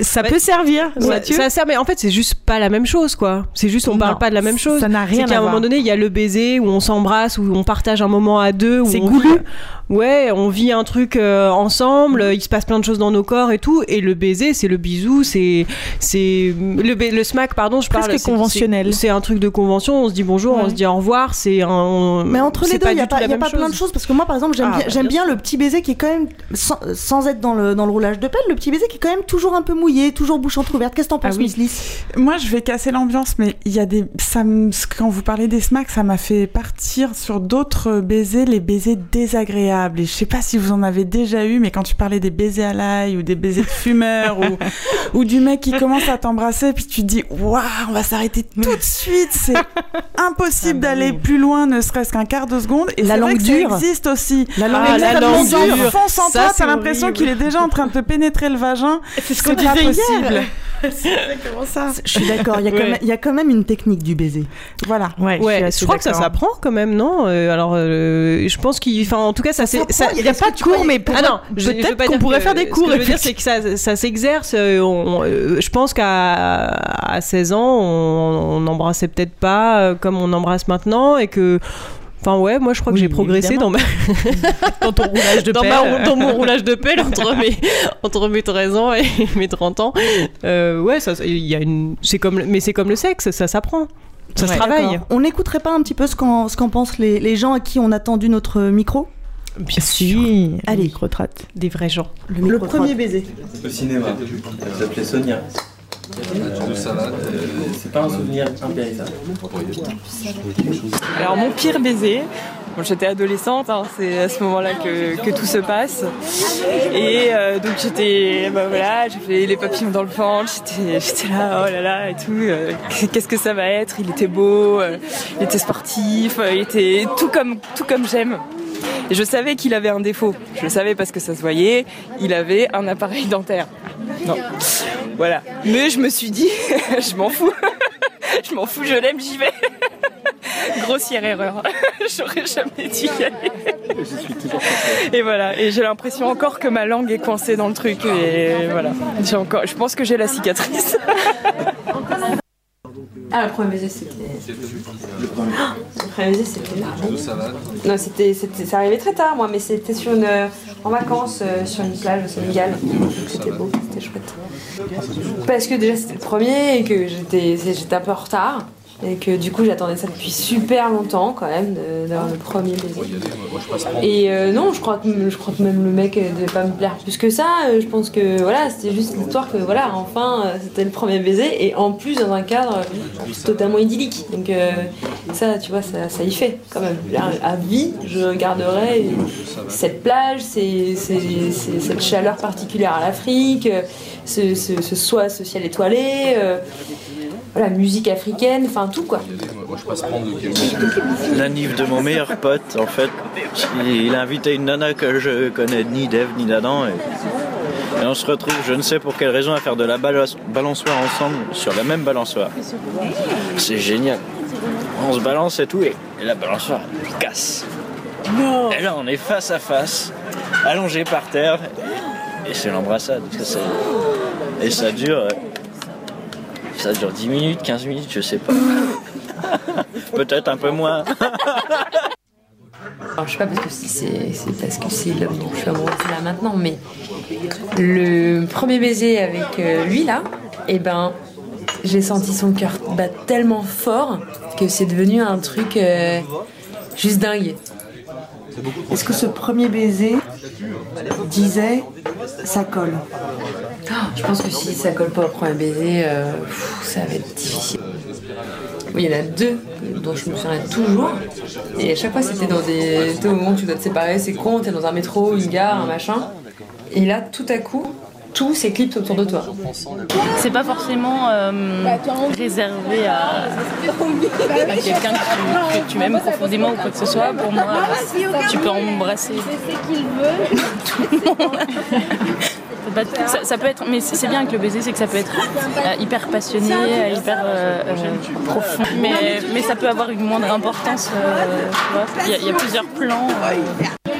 Ça peut servir, ça sert, mais en fait c'est juste pas la même chose, quoi. C'est juste on parle pas de la même chose. Ça n'a rien à voir. C'est qu'à un moment donné il y a le baiser où on s'embrasse, où on partage un moment à deux, où c'est goulu. Ouais, on vit un truc ensemble. Il se passe plein de choses dans nos corps et tout. Et le baiser, c'est le bisou, c'est le smack, pardon. Je parle. C'est conventionnel. C'est un truc de convention. On se dit bonjour, on se dit au revoir. Mais entre les deux, il y a pas plein de choses parce que moi, par exemple, j'aime bien le petit baiser qui est quand même sans être dans le roulage de pelle, le petit baiser qui est quand même toujours un peu mouillé, toujours bouche entrouverte. Qu'est-ce que t'en penses, Misslice ? Moi, je vais casser l'ambiance, mais il y a quand vous parlez des smacks, ça m'a fait partir sur d'autres baisers, les baisers désagréables. Et je sais pas si vous en avez déjà eu, mais quand tu parlais des baisers à l'ail ou des baisers de fumeur ou du mec qui commence à t'embrasser, puis tu te dis waouh, on va s'arrêter tout de suite, c'est impossible d'aller plus loin, ne serait-ce qu'un quart de seconde. Et la c'est langue vrai que dure, ça existe aussi. La langue dure. Fonce en toi, t'as l'impression qu'il est déjà en train de te pénétrer le vagin. C'est ce qu'on disait hier. C'est exactement ça. Je suis d'accord. Il y a quand même une technique du baiser. Voilà. Ouais, je crois que ça s'apprend quand même, non ? Alors, je pense en tout cas, il n'y a pas de cours, mais peut-être qu'on pourrait faire des cours. Ce que je veux dire, c'est que ça s'exerce. Je pense qu'à 16 ans, on n'embrassait peut-être pas comme on embrasse maintenant, et que. Enfin ouais, moi je crois que j'ai progressé dans ton roulage de pelle. Dans mon roulage de pelle entre mes 13 ans et mes 30 ans. Ouais, c'est comme le sexe, ça s'apprend. Ça se travaille. D'accord. On n'écouterait pas un petit peu ce qu'en pensent les gens à qui on a tendu notre micro ? Bien sûr. Allez, micro-traite. Des vrais gens. Le premier baiser. Au cinéma. Elle s'appelait Sonia. C'est pas un souvenir impérissable. Alors mon pire baiser, j'étais adolescente, c'est à ce moment-là que tout se passe. Et donc j'ai fait les papillons dans le ventre, j'étais là, oh là là, et tout. Qu'est-ce que ça va être ? Il était beau, il était sportif, il était tout comme j'aime. Et je savais qu'il avait un défaut. Je le savais parce que ça se voyait. Il avait un appareil dentaire. Non. Voilà. Mais je me suis dit, je m'en fous, je l'aime, j'y vais. Grossière erreur. J'aurais jamais dû y aller. Et voilà. Et j'ai l'impression encore que ma langue est coincée dans le truc. Et voilà. Je pense que j'ai la cicatrice. Ah, le premier baiser, c'était... Le premier baiser, c'était... Non, ça arrivait très tard, moi, mais c'était en vacances, sur une plage au Sénégal. C'était beau, c'était chouette. Parce que déjà, c'était le premier et que j'étais un peu en retard. Et que du coup, j'attendais ça depuis super longtemps, quand même, d'avoir le premier baiser. Et non, je crois que même le mec ne devait pas me plaire plus que ça. Je pense que voilà, c'était juste l'histoire que voilà, enfin, c'était le premier baiser. Et en plus, dans un cadre totalement idyllique. Donc ça, tu vois, ça y fait, quand même. Là, à vie, je regarderai cette plage, cette chaleur particulière à l'Afrique, ce soir social étoilé... la musique africaine, enfin tout quoi. La nif de mon meilleur pote, en fait, il a invité une nana que je connais ni d'Ève ni d'Adam et on se retrouve, je ne sais pour quelle raison, à faire de la balançoire ensemble sur la même balançoire. C'est génial. On se balance et tout et la balançoire casse. Non. Et là on est face à face, allongé par terre. et c'est l'embrassade. Et ça dure 10 minutes, 15 minutes, je sais pas. Peut-être un peu moins. Alors, je sais pas parce que c'est l'homme dont je suis amoureuse là maintenant, mais le premier baiser avec lui là, et ben j'ai senti son cœur battre tellement fort que c'est devenu un truc juste dingue. Est-ce que ce premier baiser disait ça colle? Je pense que si ça colle pas au premier baiser, ça va être difficile. Il y en a deux dont je me souviens toujours, et à chaque fois c'était dans des au moment où tu dois te séparer, c'est con, t'es dans un métro, une gare, un machin, et là tout à coup tout s'éclipse autour de toi. C'est pas forcément réservé à quelqu'un que tu m'aimes profondément ou quoi que ce soit. Pour moi, tu peux embrasser tout le monde. Ça peut être, mais c'est bien avec le baiser, c'est que ça peut être hyper passionné, hyper profond, mais ça peut avoir une moindre importance. Il y a plusieurs plans.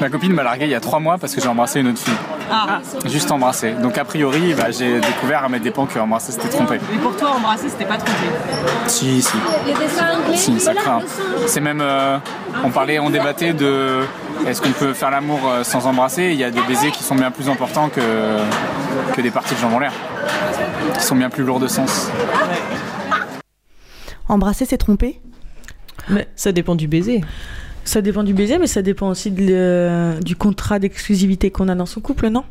Ma copine m'a largué il y a 3 mois parce que j'ai embrassé une autre fille. Ah. Juste embrassé. Donc a priori, j'ai découvert à mes dépens que embrasser c'était tromper. Mais pour toi, embrasser c'était pas tromper? Si, ça craint. C'est même, on débattait de est-ce qu'on peut faire l'amour sans embrasser. Il y a des baisers qui sont bien plus importants que des parties de jambes en l'air, qui sont bien plus lourds de sens. Embrasser c'est tromper? Mais ça dépend du baiser. Ça dépend du baiser, mais ça dépend aussi du contrat d'exclusivité qu'on a dans son couple, non?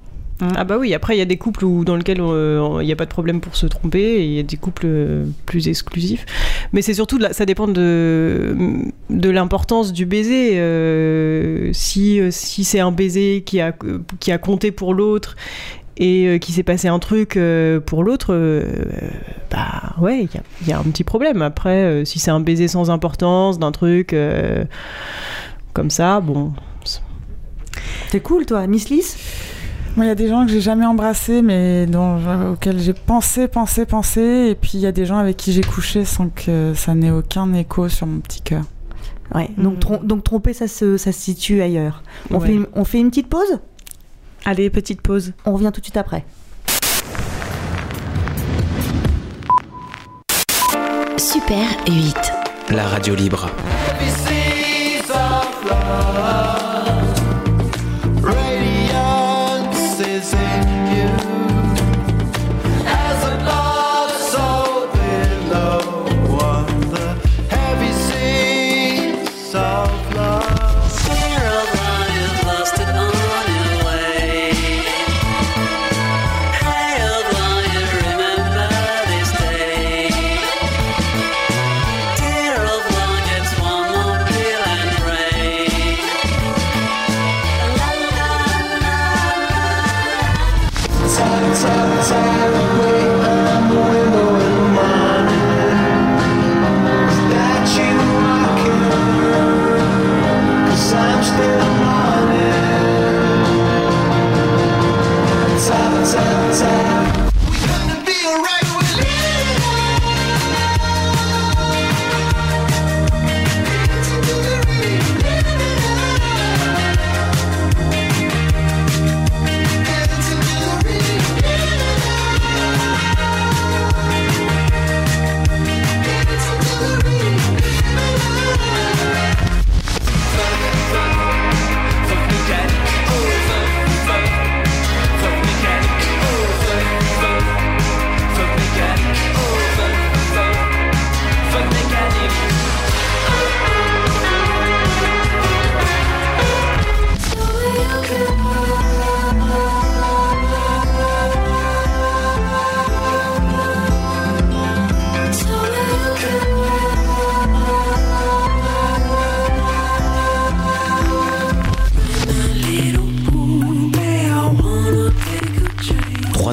Ah bah oui, après il y a des couples dans lesquels il n'y a pas de problème pour se tromper, et il y a des couples plus exclusifs. Mais c'est surtout, ça dépend de l'importance du baiser. Si c'est un baiser qui a compté pour l'autre, et qui s'est passé un truc pour l'autre, il y a un petit problème. Après, si c'est un baiser sans importance, d'un truc comme ça, bon... T'es cool, toi, Misslice ? Moi, il y a des gens que j'ai jamais embrassés, mais auxquels j'ai pensé, et puis il y a des gens avec qui j'ai couché sans que ça n'ait aucun écho sur mon petit cœur. Ouais, donc tromper, ça se situe ailleurs. On fait une petite pause ? Allez, petite pause. On revient tout de suite après. Super 8. La radio libre.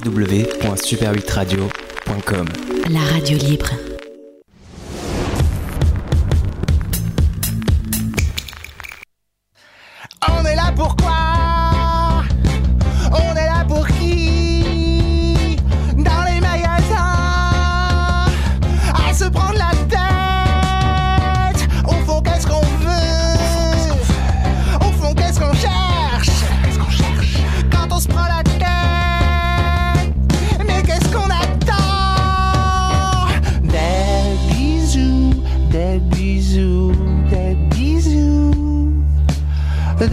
www.super8radio.com. La radio libre. On est là pour quoi? On est là pour qui? Dans les magasins, à se prendre la tête. Au fond, qu'est-ce qu'on veut? Au fond, qu'est-ce qu'on cherche? Quand on se prend la tête.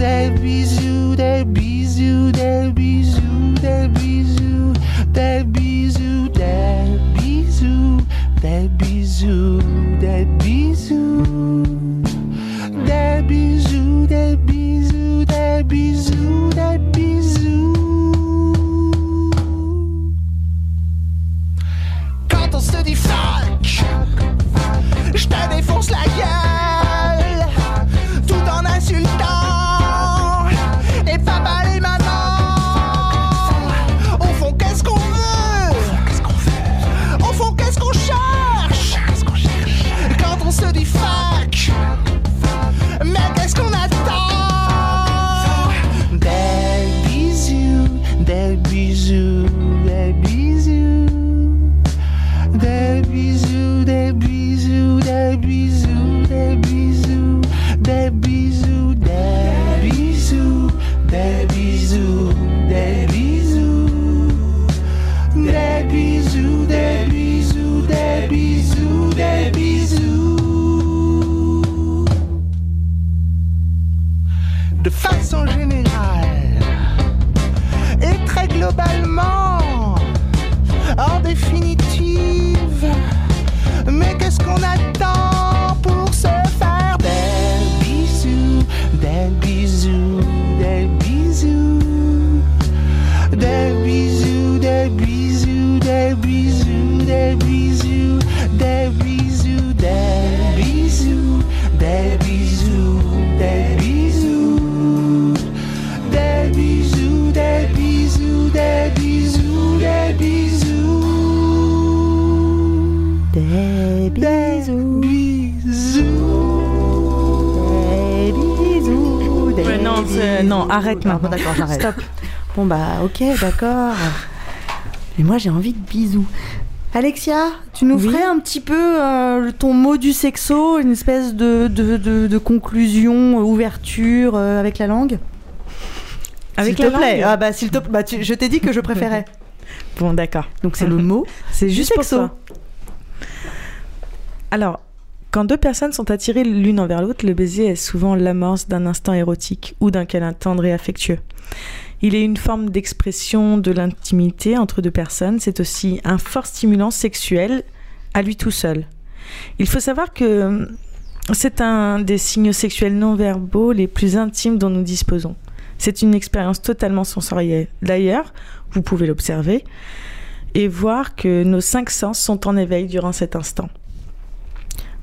des bisous, des bisous, des bisous, des bisous, des bisous, des bisous, des bisous, des bisous, des bisous, des bisous, des bisous, des bisous. Quand on se dit fuck, je te défonce la gueule tout en insultant et papa et maman. Au fond qu'est-ce qu'on veut? Au fond qu'est-ce qu'on cherche? Quand on se dit fuck, mais qu'est-ce qu'on attend? Des bisous, des bisous, des bisous, des bisous, des bisous, des bisous, des bisous, des bisous, des bisous, des bisous, des bisous, des bisous, des bisous, des bisous, des bisous. De façon générale et très globalement, en définitive, mais qu'est-ce qu'on attend pour se faire des bisous, des bisous, des bisous, des bisous, des bisous, des bisous, des bisous, des bisous, des bisous, des bisous, des bisous, des bisous, des bisous, des bisous, des bisous. Des bisous, des bisous, des bisous. Non, non, arrête maintenant. Ah, d'accord, j'arrête. Stop. Bon bah, ok, d'accord. Mais moi, j'ai envie de bisous. Alexia, tu nous ferais un petit peu ton mot du sexo, une espèce de conclusion, ouverture avec la langue. Avec s'il la te plaît. Langue. Ah bah, s'il te plaît. Bah, je t'ai dit que je préférais. Bon, d'accord. Donc c'est le mot. C'est juste pour ça. Alors, quand deux personnes sont attirées l'une envers l'autre, le baiser est souvent l'amorce d'un instant érotique ou d'un câlin tendre et affectueux. Il est une forme d'expression de l'intimité entre deux personnes. C'est aussi un fort stimulant sexuel à lui tout seul. Il faut savoir que c'est un des signes sexuels non verbaux les plus intimes dont nous disposons. C'est une expérience totalement sensorielle. D'ailleurs, vous pouvez l'observer et voir que nos 5 sens sont en éveil durant cet instant.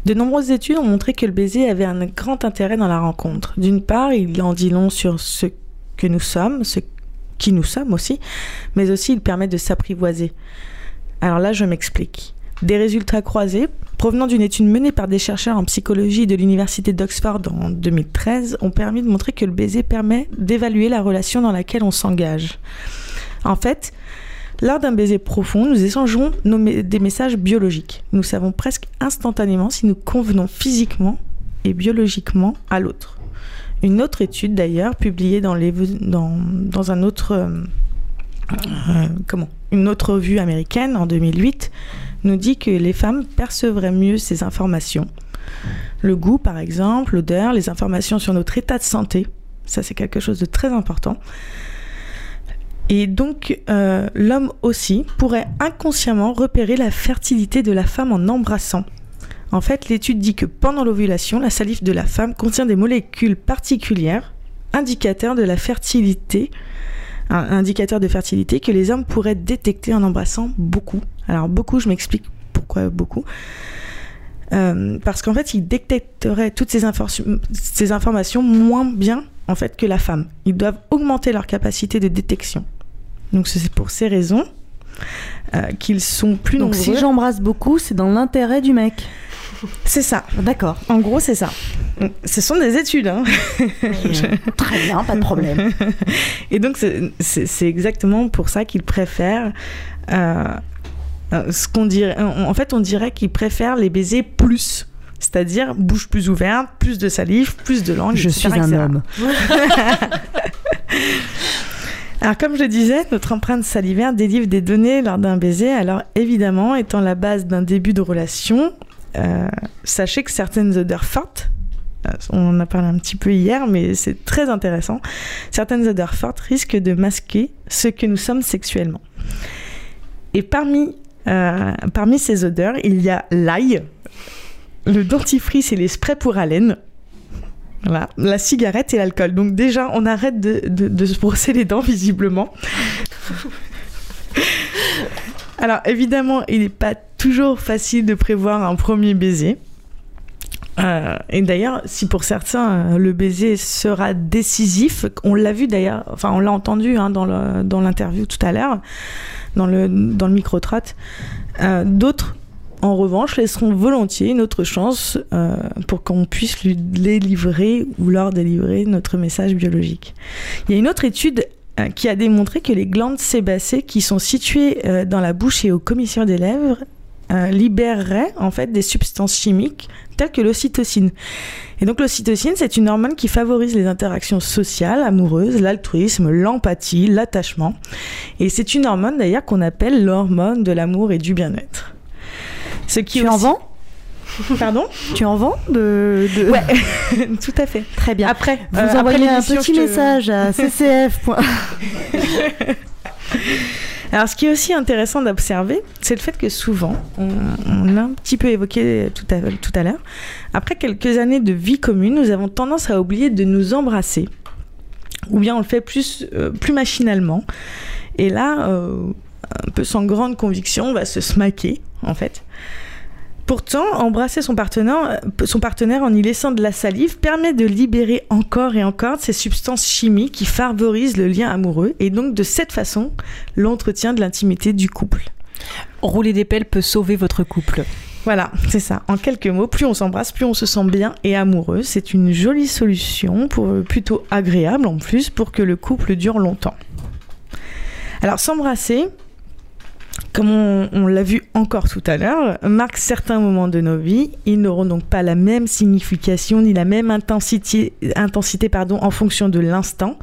De nombreuses études ont montré que le baiser avait un grand intérêt dans la rencontre. D'une part, il en dit long sur ce que nous sommes, ce qui nous sommes aussi, mais aussi il permet de s'apprivoiser. Alors là, je m'explique. Des résultats croisés, provenant d'une étude menée par des chercheurs en psychologie de l'université d'Oxford en 2013, ont permis de montrer que le baiser permet d'évaluer la relation dans laquelle on s'engage. En fait, lors d'un baiser profond, nous échangeons des messages biologiques. Nous savons presque instantanément si nous convenons physiquement et biologiquement à l'autre. Une autre étude d'ailleurs, publiée une autre revue américaine en 2008, nous dit que les femmes percevraient mieux ces informations. Le goût par exemple, l'odeur, les informations sur notre état de santé, ça c'est quelque chose de très important. Et donc, l'homme aussi pourrait inconsciemment repérer la fertilité de la femme en embrassant. En fait, l'étude dit que pendant l'ovulation, la salive de la femme contient des molécules particulières, indicateurs de fertilité que les hommes pourraient détecter en embrassant beaucoup. Alors beaucoup, je m'explique pourquoi beaucoup. Parce qu'en fait, ils détecteraient toutes ces informations moins bien en fait que la femme. Ils doivent augmenter leur capacité de détection. Donc c'est pour ces raisons qu'ils sont plus nombreux. Donc si j'embrasse beaucoup, c'est dans l'intérêt du mec. C'est ça. D'accord. En gros, c'est ça. Ce sont des études. Hein. Très bien, pas de problème. Et donc c'est exactement pour ça qu'ils préfèrent... ce qu'on dirait, en fait, on dirait qu'ils préfèrent les baisers plus. C'est-à-dire bouche plus ouverte, plus de salive, plus de langue. Je suis un homme. Alors, comme je le disais, notre empreinte salivaire délivre des données lors d'un baiser. Alors, évidemment, étant la base d'un début de relation, sachez que certaines odeurs fortes, On en a parlé un petit peu hier, mais c'est très intéressant. Certaines odeurs fortes risquent de masquer ce que nous sommes sexuellement. Et parmi ces odeurs, il y a l'ail, le dentifrice et les sprays pour haleine, voilà, la cigarette et l'alcool. Donc déjà, on arrête de se brosser les dents, visiblement. Alors évidemment, il n'est pas toujours facile de prévoir un premier baiser. Et d'ailleurs, si pour certains, le baiser sera décisif, on l'a vu d'ailleurs, enfin on l'a entendu hein, dans l'interview tout à l'heure, dans le micro-trot, d'autres, en revanche, laisseront volontiers une autre chance pour qu'on puisse lui délivrer ou leur délivrer notre message biologique. Il y a une autre étude qui a démontré que les glandes sébacées qui sont situées dans la bouche et au commissure des lèvres libérerait en fait des substances chimiques telles que l'ocytocine. Et donc l'ocytocine, c'est une hormone qui favorise les interactions sociales, amoureuses, l'altruisme, l'empathie, l'attachement. Et c'est une hormone d'ailleurs qu'on appelle l'hormone de l'amour et du bien-être. Ce qui en vend ? Pardon ? Tu en vends de... Ouais, tout à fait. Très bien. Après, vous envoyez un petit message à CCF. Alors, ce qui est aussi intéressant d'observer, c'est le fait que souvent, on l'a un petit peu évoqué tout à l'heure, après quelques années de vie commune, nous avons tendance à oublier de nous embrasser. Ou bien on le fait plus machinalement. Et là, un peu sans grande conviction, on va se smaquer, en fait. Pourtant, embrasser son partenaire en y laissant de la salive permet de libérer encore et encore ces substances chimiques qui favorisent le lien amoureux et donc de cette façon, l'entretien de l'intimité du couple. Rouler des pelles peut sauver votre couple. Voilà, c'est ça. En quelques mots, plus on s'embrasse, plus on se sent bien et amoureux. C'est une jolie solution, plutôt agréable en plus, pour que le couple dure longtemps. Alors s'embrasser... Comme on l'a vu encore tout à l'heure, marque certains moments de nos vies. Ils n'auront donc pas la même signification ni la même intensité, en fonction de l'instant.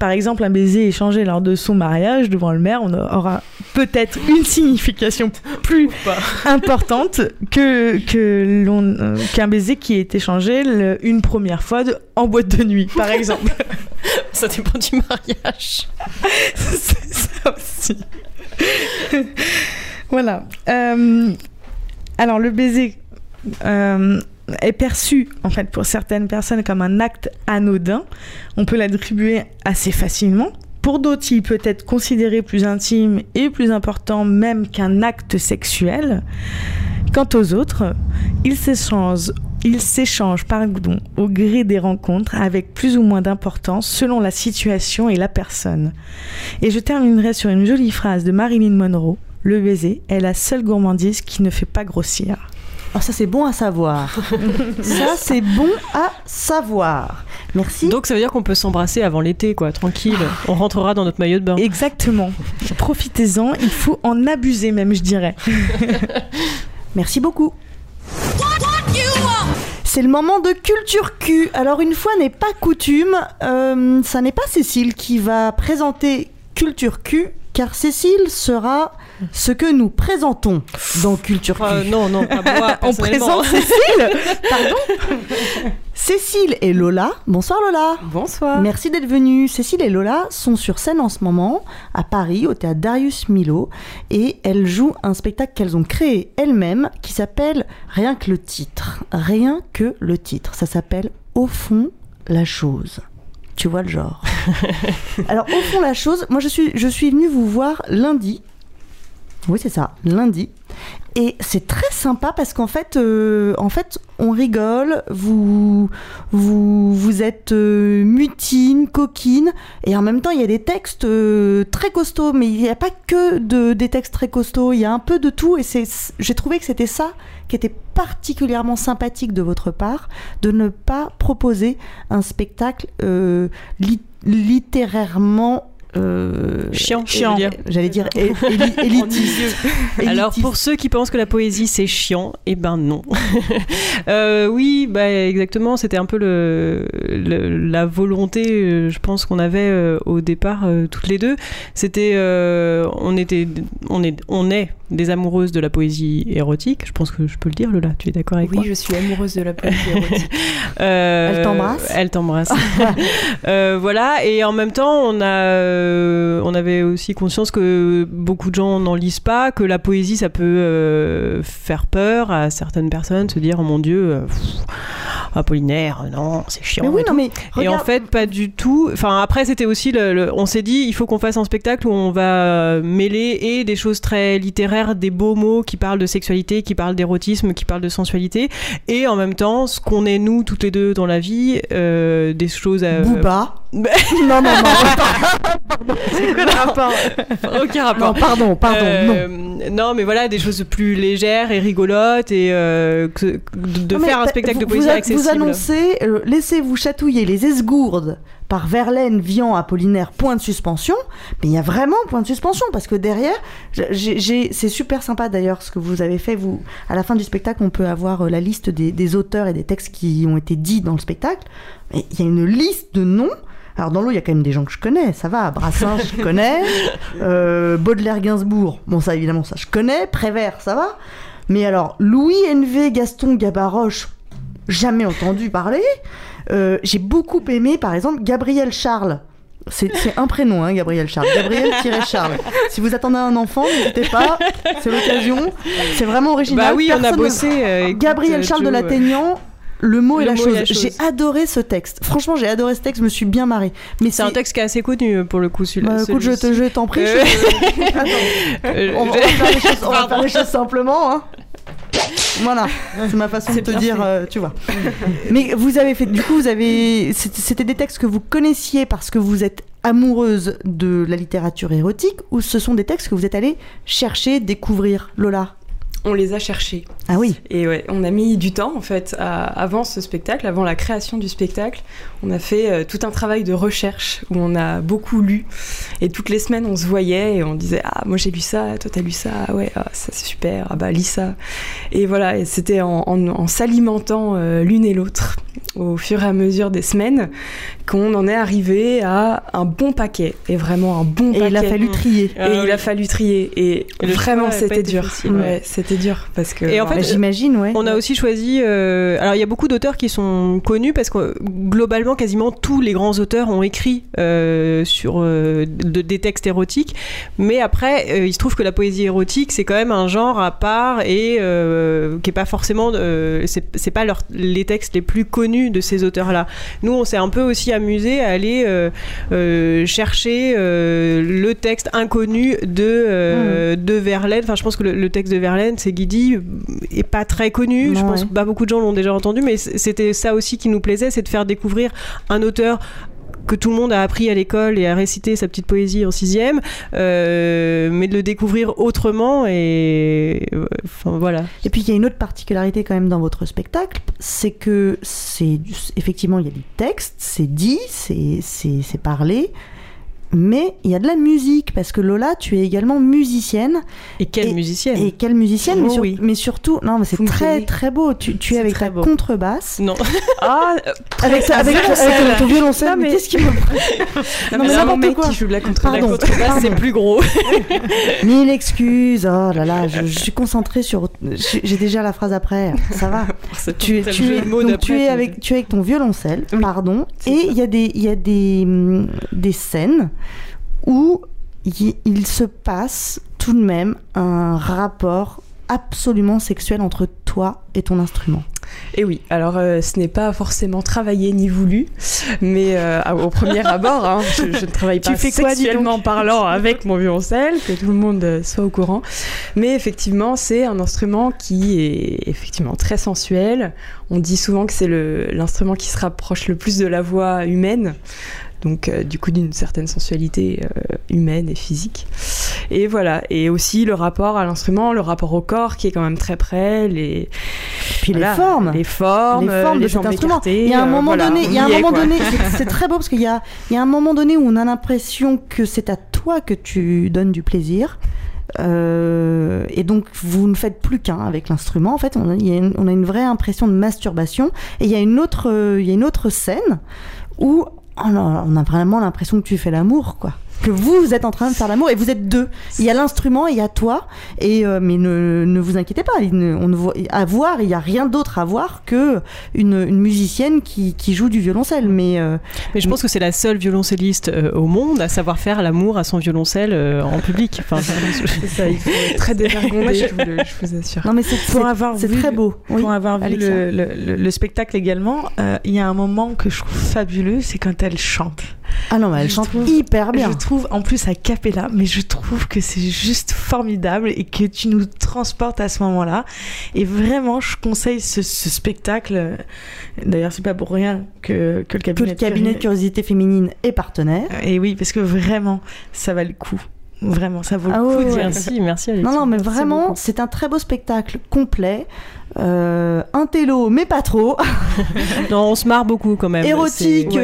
Par exemple, un baiser échangé lors de son mariage devant le maire, on aura peut-être une signification plus importante qu'un baiser qui est échangé une première fois en boîte de nuit, par exemple. Ça dépend du mariage. C'est ça aussi. Voilà. Alors le baiser est perçu en fait pour certaines personnes comme un acte anodin. On peut l'attribuer assez facilement. Pour d'autres, il peut être considéré plus intime et plus important même qu'un acte sexuel. Quant aux autres, ils s'échangent, au gré des rencontres avec plus ou moins d'importance selon la situation et la personne. Et je terminerai sur une jolie phrase de Marilyn Monroe. Le baiser est la seule gourmandise qui ne fait pas grossir. Oh, ça c'est bon à savoir. Ça c'est bon à savoir. Merci. Donc ça veut dire qu'on peut s'embrasser avant l'été, quoi, tranquille. On rentrera dans notre maillot de bain. Exactement. Profitez-en, il faut en abuser même, je dirais. Merci beaucoup. C'est le moment de Culture Q. Alors une fois n'est pas coutume, ça n'est pas Cécile qui va présenter Culture Q, car Cécile sera ce que nous présentons dans Culture Q. Non, pas moi. On présente Cécile. Pardon. Cécile et Lola. Bonsoir Lola. Bonsoir. Merci d'être venue. Cécile et Lola sont sur scène en ce moment à Paris au théâtre Darius Milhaud et elles jouent un spectacle qu'elles ont créé elles-mêmes qui s'appelle Rien que le titre. Rien que le titre. Ça s'appelle Au fond la chose. Tu vois le genre. Alors au fond la chose, moi je suis venue vous voir lundi. Oui, c'est ça, lundi. Et c'est très sympa parce qu'en fait, on rigole, vous êtes mutine, coquine, et en même temps, il y a des textes très costauds, mais il n'y a pas que des textes très costauds, il y a un peu de tout, et j'ai trouvé que c'était ça qui était particulièrement sympathique de votre part, de ne pas proposer un spectacle littérairement chiant. J'allais dire élitiste. Alors pour ceux qui pensent que la poésie c'est chiant, eh ben non. Exactement, c'était un peu la volonté, je pense qu'on avait au départ toutes les deux. C'était on est des amoureuses de la poésie érotique. Je pense que je peux le dire, Lola, tu es d'accord avec moi? Oui, je suis amoureuse de la poésie érotique. Elle t'embrasse. Voilà, et en même temps on avait aussi conscience que beaucoup de gens n'en lisent pas, que la poésie ça peut faire peur à certaines personnes, se dire oh mon Dieu, Apollinaire, non, c'est chiant. Mais oui, en fait pas du tout. Enfin après c'était aussi on s'est dit il faut qu'on fasse un spectacle où on va mêler et des choses très littéraires, des beaux mots qui parlent de sexualité, qui parlent d'érotisme, qui parlent de sensualité, et en même temps ce qu'on est nous toutes les deux dans la vie, des choses à Booba. Non, aucun rapport. Non, pardon. Non, mais voilà, des choses plus légères et rigolotes et faire un spectacle de poésie accessible. Vous annoncez, laissez-vous chatouiller les esgourdes par Verlaine, Vian, Apollinaire, point de suspension. Mais il y a vraiment point de suspension parce que derrière, c'est super sympa d'ailleurs ce que vous avez fait. Vous, à la fin du spectacle, on peut avoir la liste des auteurs et des textes qui ont été dits dans le spectacle. Mais il y a une liste de noms. Alors dans l'eau, il y a quand même des gens que je connais, ça va. Brassens, je connais. Baudelaire, Gainsbourg, bon ça évidemment, ça je connais. Prévert, ça va. Mais alors, Louis, N.V., Gaston, Gabaroche, jamais entendu parler. J'ai beaucoup aimé, par exemple, Gabriel-Charles. C'est un prénom, hein, Gabriel-Charles. Gabriel-Charles. Si vous attendez un enfant, n'hésitez pas, c'est l'occasion. C'est vraiment original. Bah oui, personne on a bossé. Gabriel-Charles de Lattaignant. Le mot et la chose. J'ai adoré ce texte. Franchement, j'ai adoré ce texte. Je me suis bien marrée. Mais c'est un texte qui est assez connu pour le coup. Bah, écoute, je t'en prie. On va faire les choses simplement. Hein. Voilà, c'est ma façon de te dire, tu vois. Mais vous avez fait. Du coup, c'était des textes que vous connaissiez parce que vous êtes amoureuse de la littérature érotique, ou ce sont des textes que vous êtes allée chercher, découvrir, Lola? On les a cherchés. Ah oui. Et ouais, on a mis du temps en fait avant ce spectacle, avant la création du spectacle. On a fait tout un travail de recherche où on a beaucoup lu et toutes les semaines on se voyait et on disait ah moi j'ai lu ça, toi t'as lu ça, ouais ah, ça c'est super, ah bah lis ça. Et voilà, et c'était en s'alimentant l'une et l'autre au fur et à mesure des semaines qu'on en est arrivé à un bon paquet et vraiment un bon paquet. Et il a fallu trier. Et vraiment c'était dur. Ouais, c'était dur parce que. Et en fait, j'imagine, ouais. On a aussi choisi. Alors, il y a beaucoup d'auteurs qui sont connus parce que globalement, quasiment tous les grands auteurs ont écrit sur des textes érotiques. Mais après, il se trouve que la poésie érotique, c'est quand même un genre à part et qui est pas forcément. C'est pas les textes les plus connus de ces auteurs-là. Nous, on s'est un peu aussi amusés à aller chercher le texte inconnu de Verlaine. Enfin, je pense que le texte de Verlaine, c'est Guidi, est pas très connu. Je pense que pas beaucoup de gens l'ont déjà entendu, mais c'était ça aussi qui nous plaisait, c'est de faire découvrir un auteur que tout le monde a appris à l'école et a récité sa petite poésie en 6e, mais de le découvrir autrement. Et enfin, voilà. Et puis il y a une autre particularité quand même dans votre spectacle, c'est que c'est effectivement il y a des textes, c'est dit, c'est parlé. Mais il y a de la musique, parce que Lola, tu es également musicienne. Et quelle musicienne, oh, mais surtout, non, mais c'est très très beau. Tu es avec ta contrebasse. Non. Ah, avec ton violoncelle. Mais qu'est-ce qui me prend? Non, mais n'importe quoi. Qui joue de la contrebasse, c'est plus gros. Mille excuses. Oh là là, je suis concentrée sur. J'ai déjà la phrase après. Ça va. Tu es avec ton violoncelle, pardon. Et il y a des scènes où il se passe tout de même un rapport absolument sexuel entre toi et ton instrument. Et oui, alors ce n'est pas forcément travaillé ni voulu, mais au premier abord, hein, je ne travaille pas sexuellement parlant avec mon violoncelle, que tout le monde soit au courant. Mais effectivement, c'est un instrument qui est effectivement très sensuel. On dit souvent que c'est l'instrument qui se rapproche le plus de la voix humaine. Donc, du coup, d'une certaine sensualité humaine et physique. Et voilà. Et aussi le rapport à l'instrument, le rapport au corps qui est quand même très près, les... Puis voilà, les formes de cet instrument. Il y a un moment donné, c'est très beau parce qu'il y a un moment donné où on a l'impression que c'est à toi que tu donnes du plaisir. Et donc vous ne faites plus qu'un avec l'instrument. En fait, on a une vraie impression de masturbation. Et il y a une autre scène où on a vraiment l'impression que tu fais l'amour, quoi. Que vous êtes en train de faire l'amour et vous êtes deux. Il y a l'instrument et il y a toi. Et mais ne vous inquiétez pas. Il n'y a rien d'autre à voir que une musicienne qui joue du violoncelle. Mais je pense que c'est la seule violoncelliste au monde à savoir faire l'amour à son violoncelle en public. Enfin, c'est ça. Il faut être très dévergondé. Je vous assure. Non mais c'est très beau. Pour avoir vu le spectacle également, il y a un moment que je trouve fabuleux, c'est quand elle chante. Ah non, mais elle chante hyper bien. Je trouve en plus à cappella, mais je trouve que c'est juste formidable et que tu nous transportes à ce moment-là. Et vraiment, je conseille ce spectacle. D'ailleurs, c'est pas pour rien que le cabinet de curiosité féminine est partenaire. Et oui, parce que vraiment, ça vaut le coup. Vraiment, ça vaut le coup. Ouais. Merci. Non, mais vraiment, c'est un très beau spectacle complet. Un télo, mais pas trop. Non, on se marre beaucoup quand même. Érotique,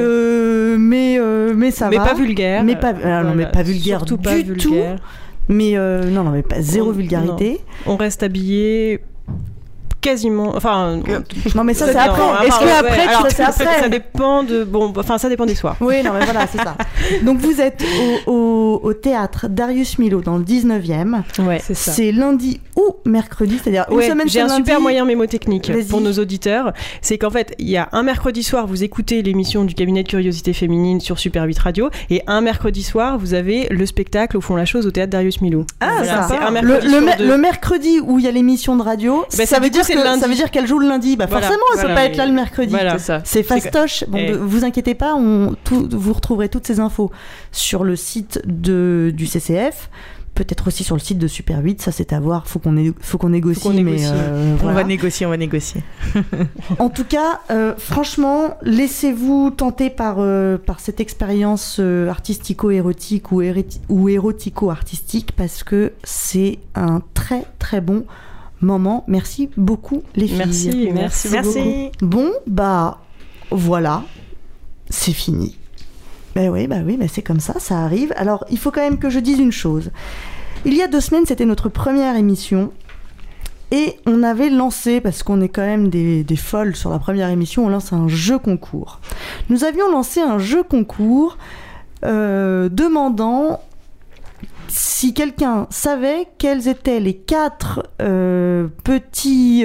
mais ça va. Mais pas vulgaire. Mais pas vulgaire surtout du tout. Mais non, mais pas zéro vulgarité. Non. On reste habillé. Quasiment, enfin. Non mais ça c'est après. Est-ce que après tu sais après ? Ça dépend ça dépend des soirs. Oui, non mais voilà, c'est ça. Donc vous êtes au théâtre Darius Milhaud dans le 19e. Ouais, c'est ça. C'est lundi ou mercredi, c'est-à-dire une semaine c'est lundi. J'ai un super moyen mémotechnique pour nos auditeurs, c'est qu'en fait, il y a un mercredi soir vous écoutez l'émission du cabinet de curiosité féminine sur Super 8 Radio et un mercredi soir vous avez le spectacle Au Fond la Chose au théâtre Darius Milhaud. Ah voilà, c'est un mercredi. Le mercredi où il y a l'émission de radio, ça veut dire ça veut dire qu'elle joue le lundi. Forcément, elle ne peut pas être là le mercredi. Voilà, c'est fastoche. Bon, vous inquiétez pas, vous retrouverez toutes ces infos sur le site du CCF. Peut-être aussi sur le site de Super 8, ça c'est à voir, faut qu'on négocie. Faut qu'on négocie. Mais voilà. On va négocier. En tout cas, franchement, laissez-vous tenter par cette expérience artistico-érotique ou érotico-artistique parce que c'est un très très bon moment. Merci beaucoup les filles. Merci. Bon voilà, c'est fini. Ben oui, c'est comme ça, ça arrive. Alors il faut quand même que je dise une chose. Il y a 2 semaines, c'était notre première émission et on avait lancé, parce qu'on est quand même des folles sur la première émission, on lance un jeu concours. Nous avions lancé un jeu concours demandant si quelqu'un savait quels étaient les 4 petits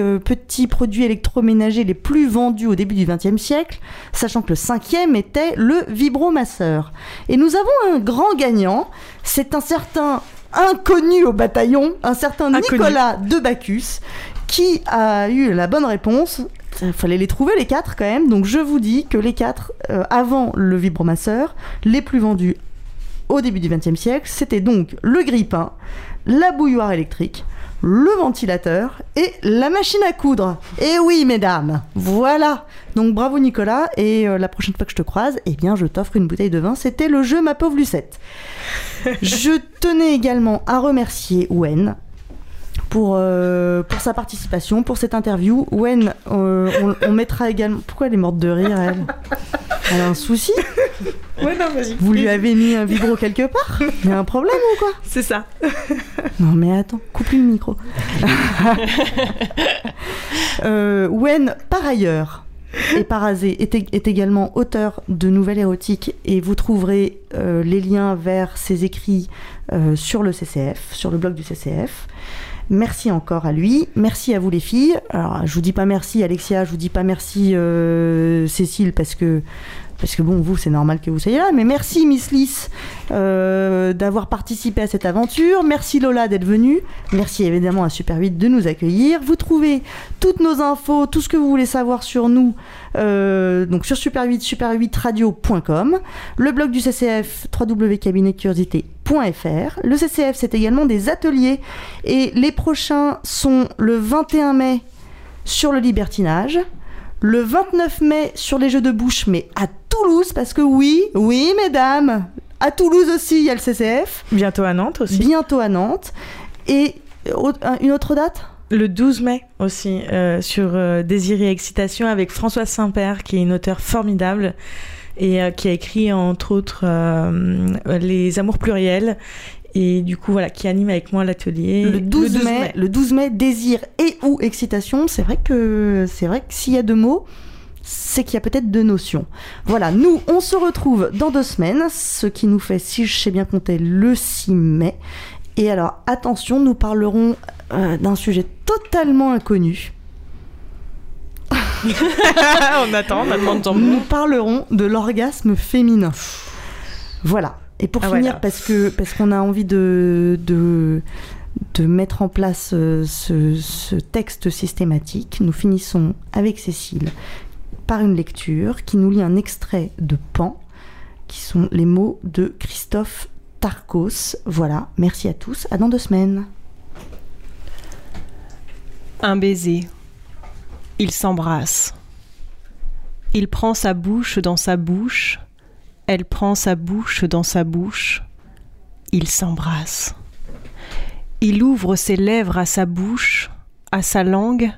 produits électroménagers les plus vendus au début du XXe siècle, sachant que le 5e était le vibromasseur. Et nous avons un grand gagnant, c'est un certain inconnu au bataillon, un certain Nicolas de Bacchus, qui a eu la bonne réponse. Il fallait les trouver les 4 quand même, donc je vous dis que les 4 avant le vibromasseur, les plus vendus au début du XXe siècle, c'était donc le grille-pain, la bouilloire électrique, le ventilateur et la machine à coudre. Eh oui, mesdames, voilà. Donc bravo Nicolas, et la prochaine fois que je te croise, eh bien je t'offre une bouteille de vin. C'était le jeu Ma Pauvre Lucette. Je tenais également à remercier Wen pour sa participation, pour cette interview. Wen, on mettra également... Pourquoi elle est morte de rire, elle ? Elle a un souci ? Ouais, non, vas-y. Vous lui avez mis un vibro quelque part ? Il y a un problème ou quoi ? C'est ça. Non mais attends, coupe-lui le micro. Wen, par ailleurs, et Parasé est également auteur de nouvelles érotiques et vous trouverez les liens vers ses écrits sur le CCF, sur le blog du CCF. Merci encore à lui, merci à vous les filles. Alors je vous dis pas merci Alexia, je vous dis pas merci Cécile parce que bon vous c'est normal que vous soyez là, mais merci Misslice d'avoir participé à cette aventure, merci Lola d'être venue, merci évidemment à Super 8 de nous accueillir. Vous trouvez toutes nos infos, tout ce que vous voulez savoir sur nous donc sur Super 8, super8radio.com, le blog du CCF www.cabinetdecuriosité.fr. Le CCF c'est également des ateliers et les prochains sont le 21 mai sur le libertinage, le 29 mai sur les jeux de bouche, mais à Toulouse, parce que oui, mesdames, À Toulouse aussi, il y a le CCF. Bientôt à Nantes aussi. Bientôt à Nantes. Et une autre date ? Le 12 mai aussi, sur Désir et Excitation, avec François Saint-Père, qui est une auteure formidable et qui a écrit, entre autres, Les Amours pluriels. Et du coup, voilà, qui anime avec moi l'atelier. Le 12 mai. Le 12 mai, Désir et ou Excitation. C'est vrai que s'il y a deux mots, c'est qu'il y a peut-être deux notions. Voilà, nous, on se retrouve dans 2 semaines, ce qui nous fait, si je sais bien compter, le 6 mai. Et alors, attention, nous parlerons d'un sujet totalement inconnu. On attend. Nous parlerons de l'orgasme féminin. Voilà. Et pour finir, voilà. parce qu'on a envie de mettre en place ce texte systématique, nous finissons avec Cécile par une lecture qui nous lit un extrait de Pan, qui sont les mots de Christophe Tarkos. Voilà, merci à tous, à dans 2 semaines. Un baiser. Il s'embrasse. Il prend sa bouche dans sa bouche. Elle prend sa bouche dans sa bouche. Ils s'embrassent. Il ouvre ses lèvres à sa bouche, à sa langue.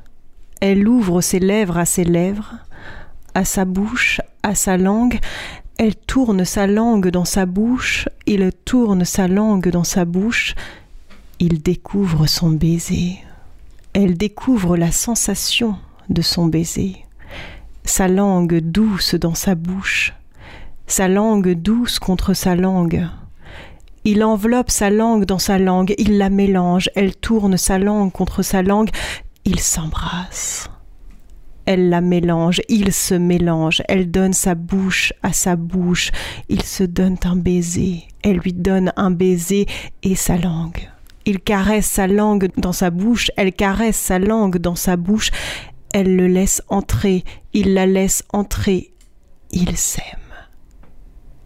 Elle ouvre ses lèvres à ses lèvres, à sa bouche, à sa langue. Elle tourne sa langue dans sa bouche. Il tourne sa langue dans sa bouche. Il découvre son baiser. Elle découvre la sensation de son baiser. Sa langue douce dans sa bouche. Sa langue douce contre sa langue. Il enveloppe sa langue dans sa langue, il la mélange, elle tourne sa langue contre sa langue, ils s'embrassent. Elle la mélange, il se mélange, elle donne sa bouche à sa bouche, ils se donnent un baiser, elle lui donne un baiser et sa langue. Il caresse sa langue dans sa bouche, elle caresse sa langue dans sa bouche, elle le laisse entrer, il la laisse entrer, ils s'aiment.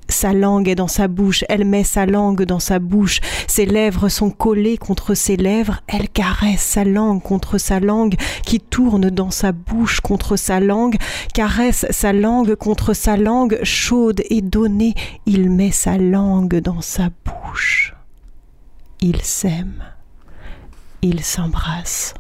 Sa langue est dans sa bouche, elle met sa langue dans sa bouche, ses lèvres sont collées contre ses lèvres, elle caresse sa langue contre sa langue qui tourne dans sa bouche contre sa langue, caresse sa langue contre sa langue, chaude et donnée, il met sa langue dans sa bouche. Ils s'aiment, ils s'embrassent.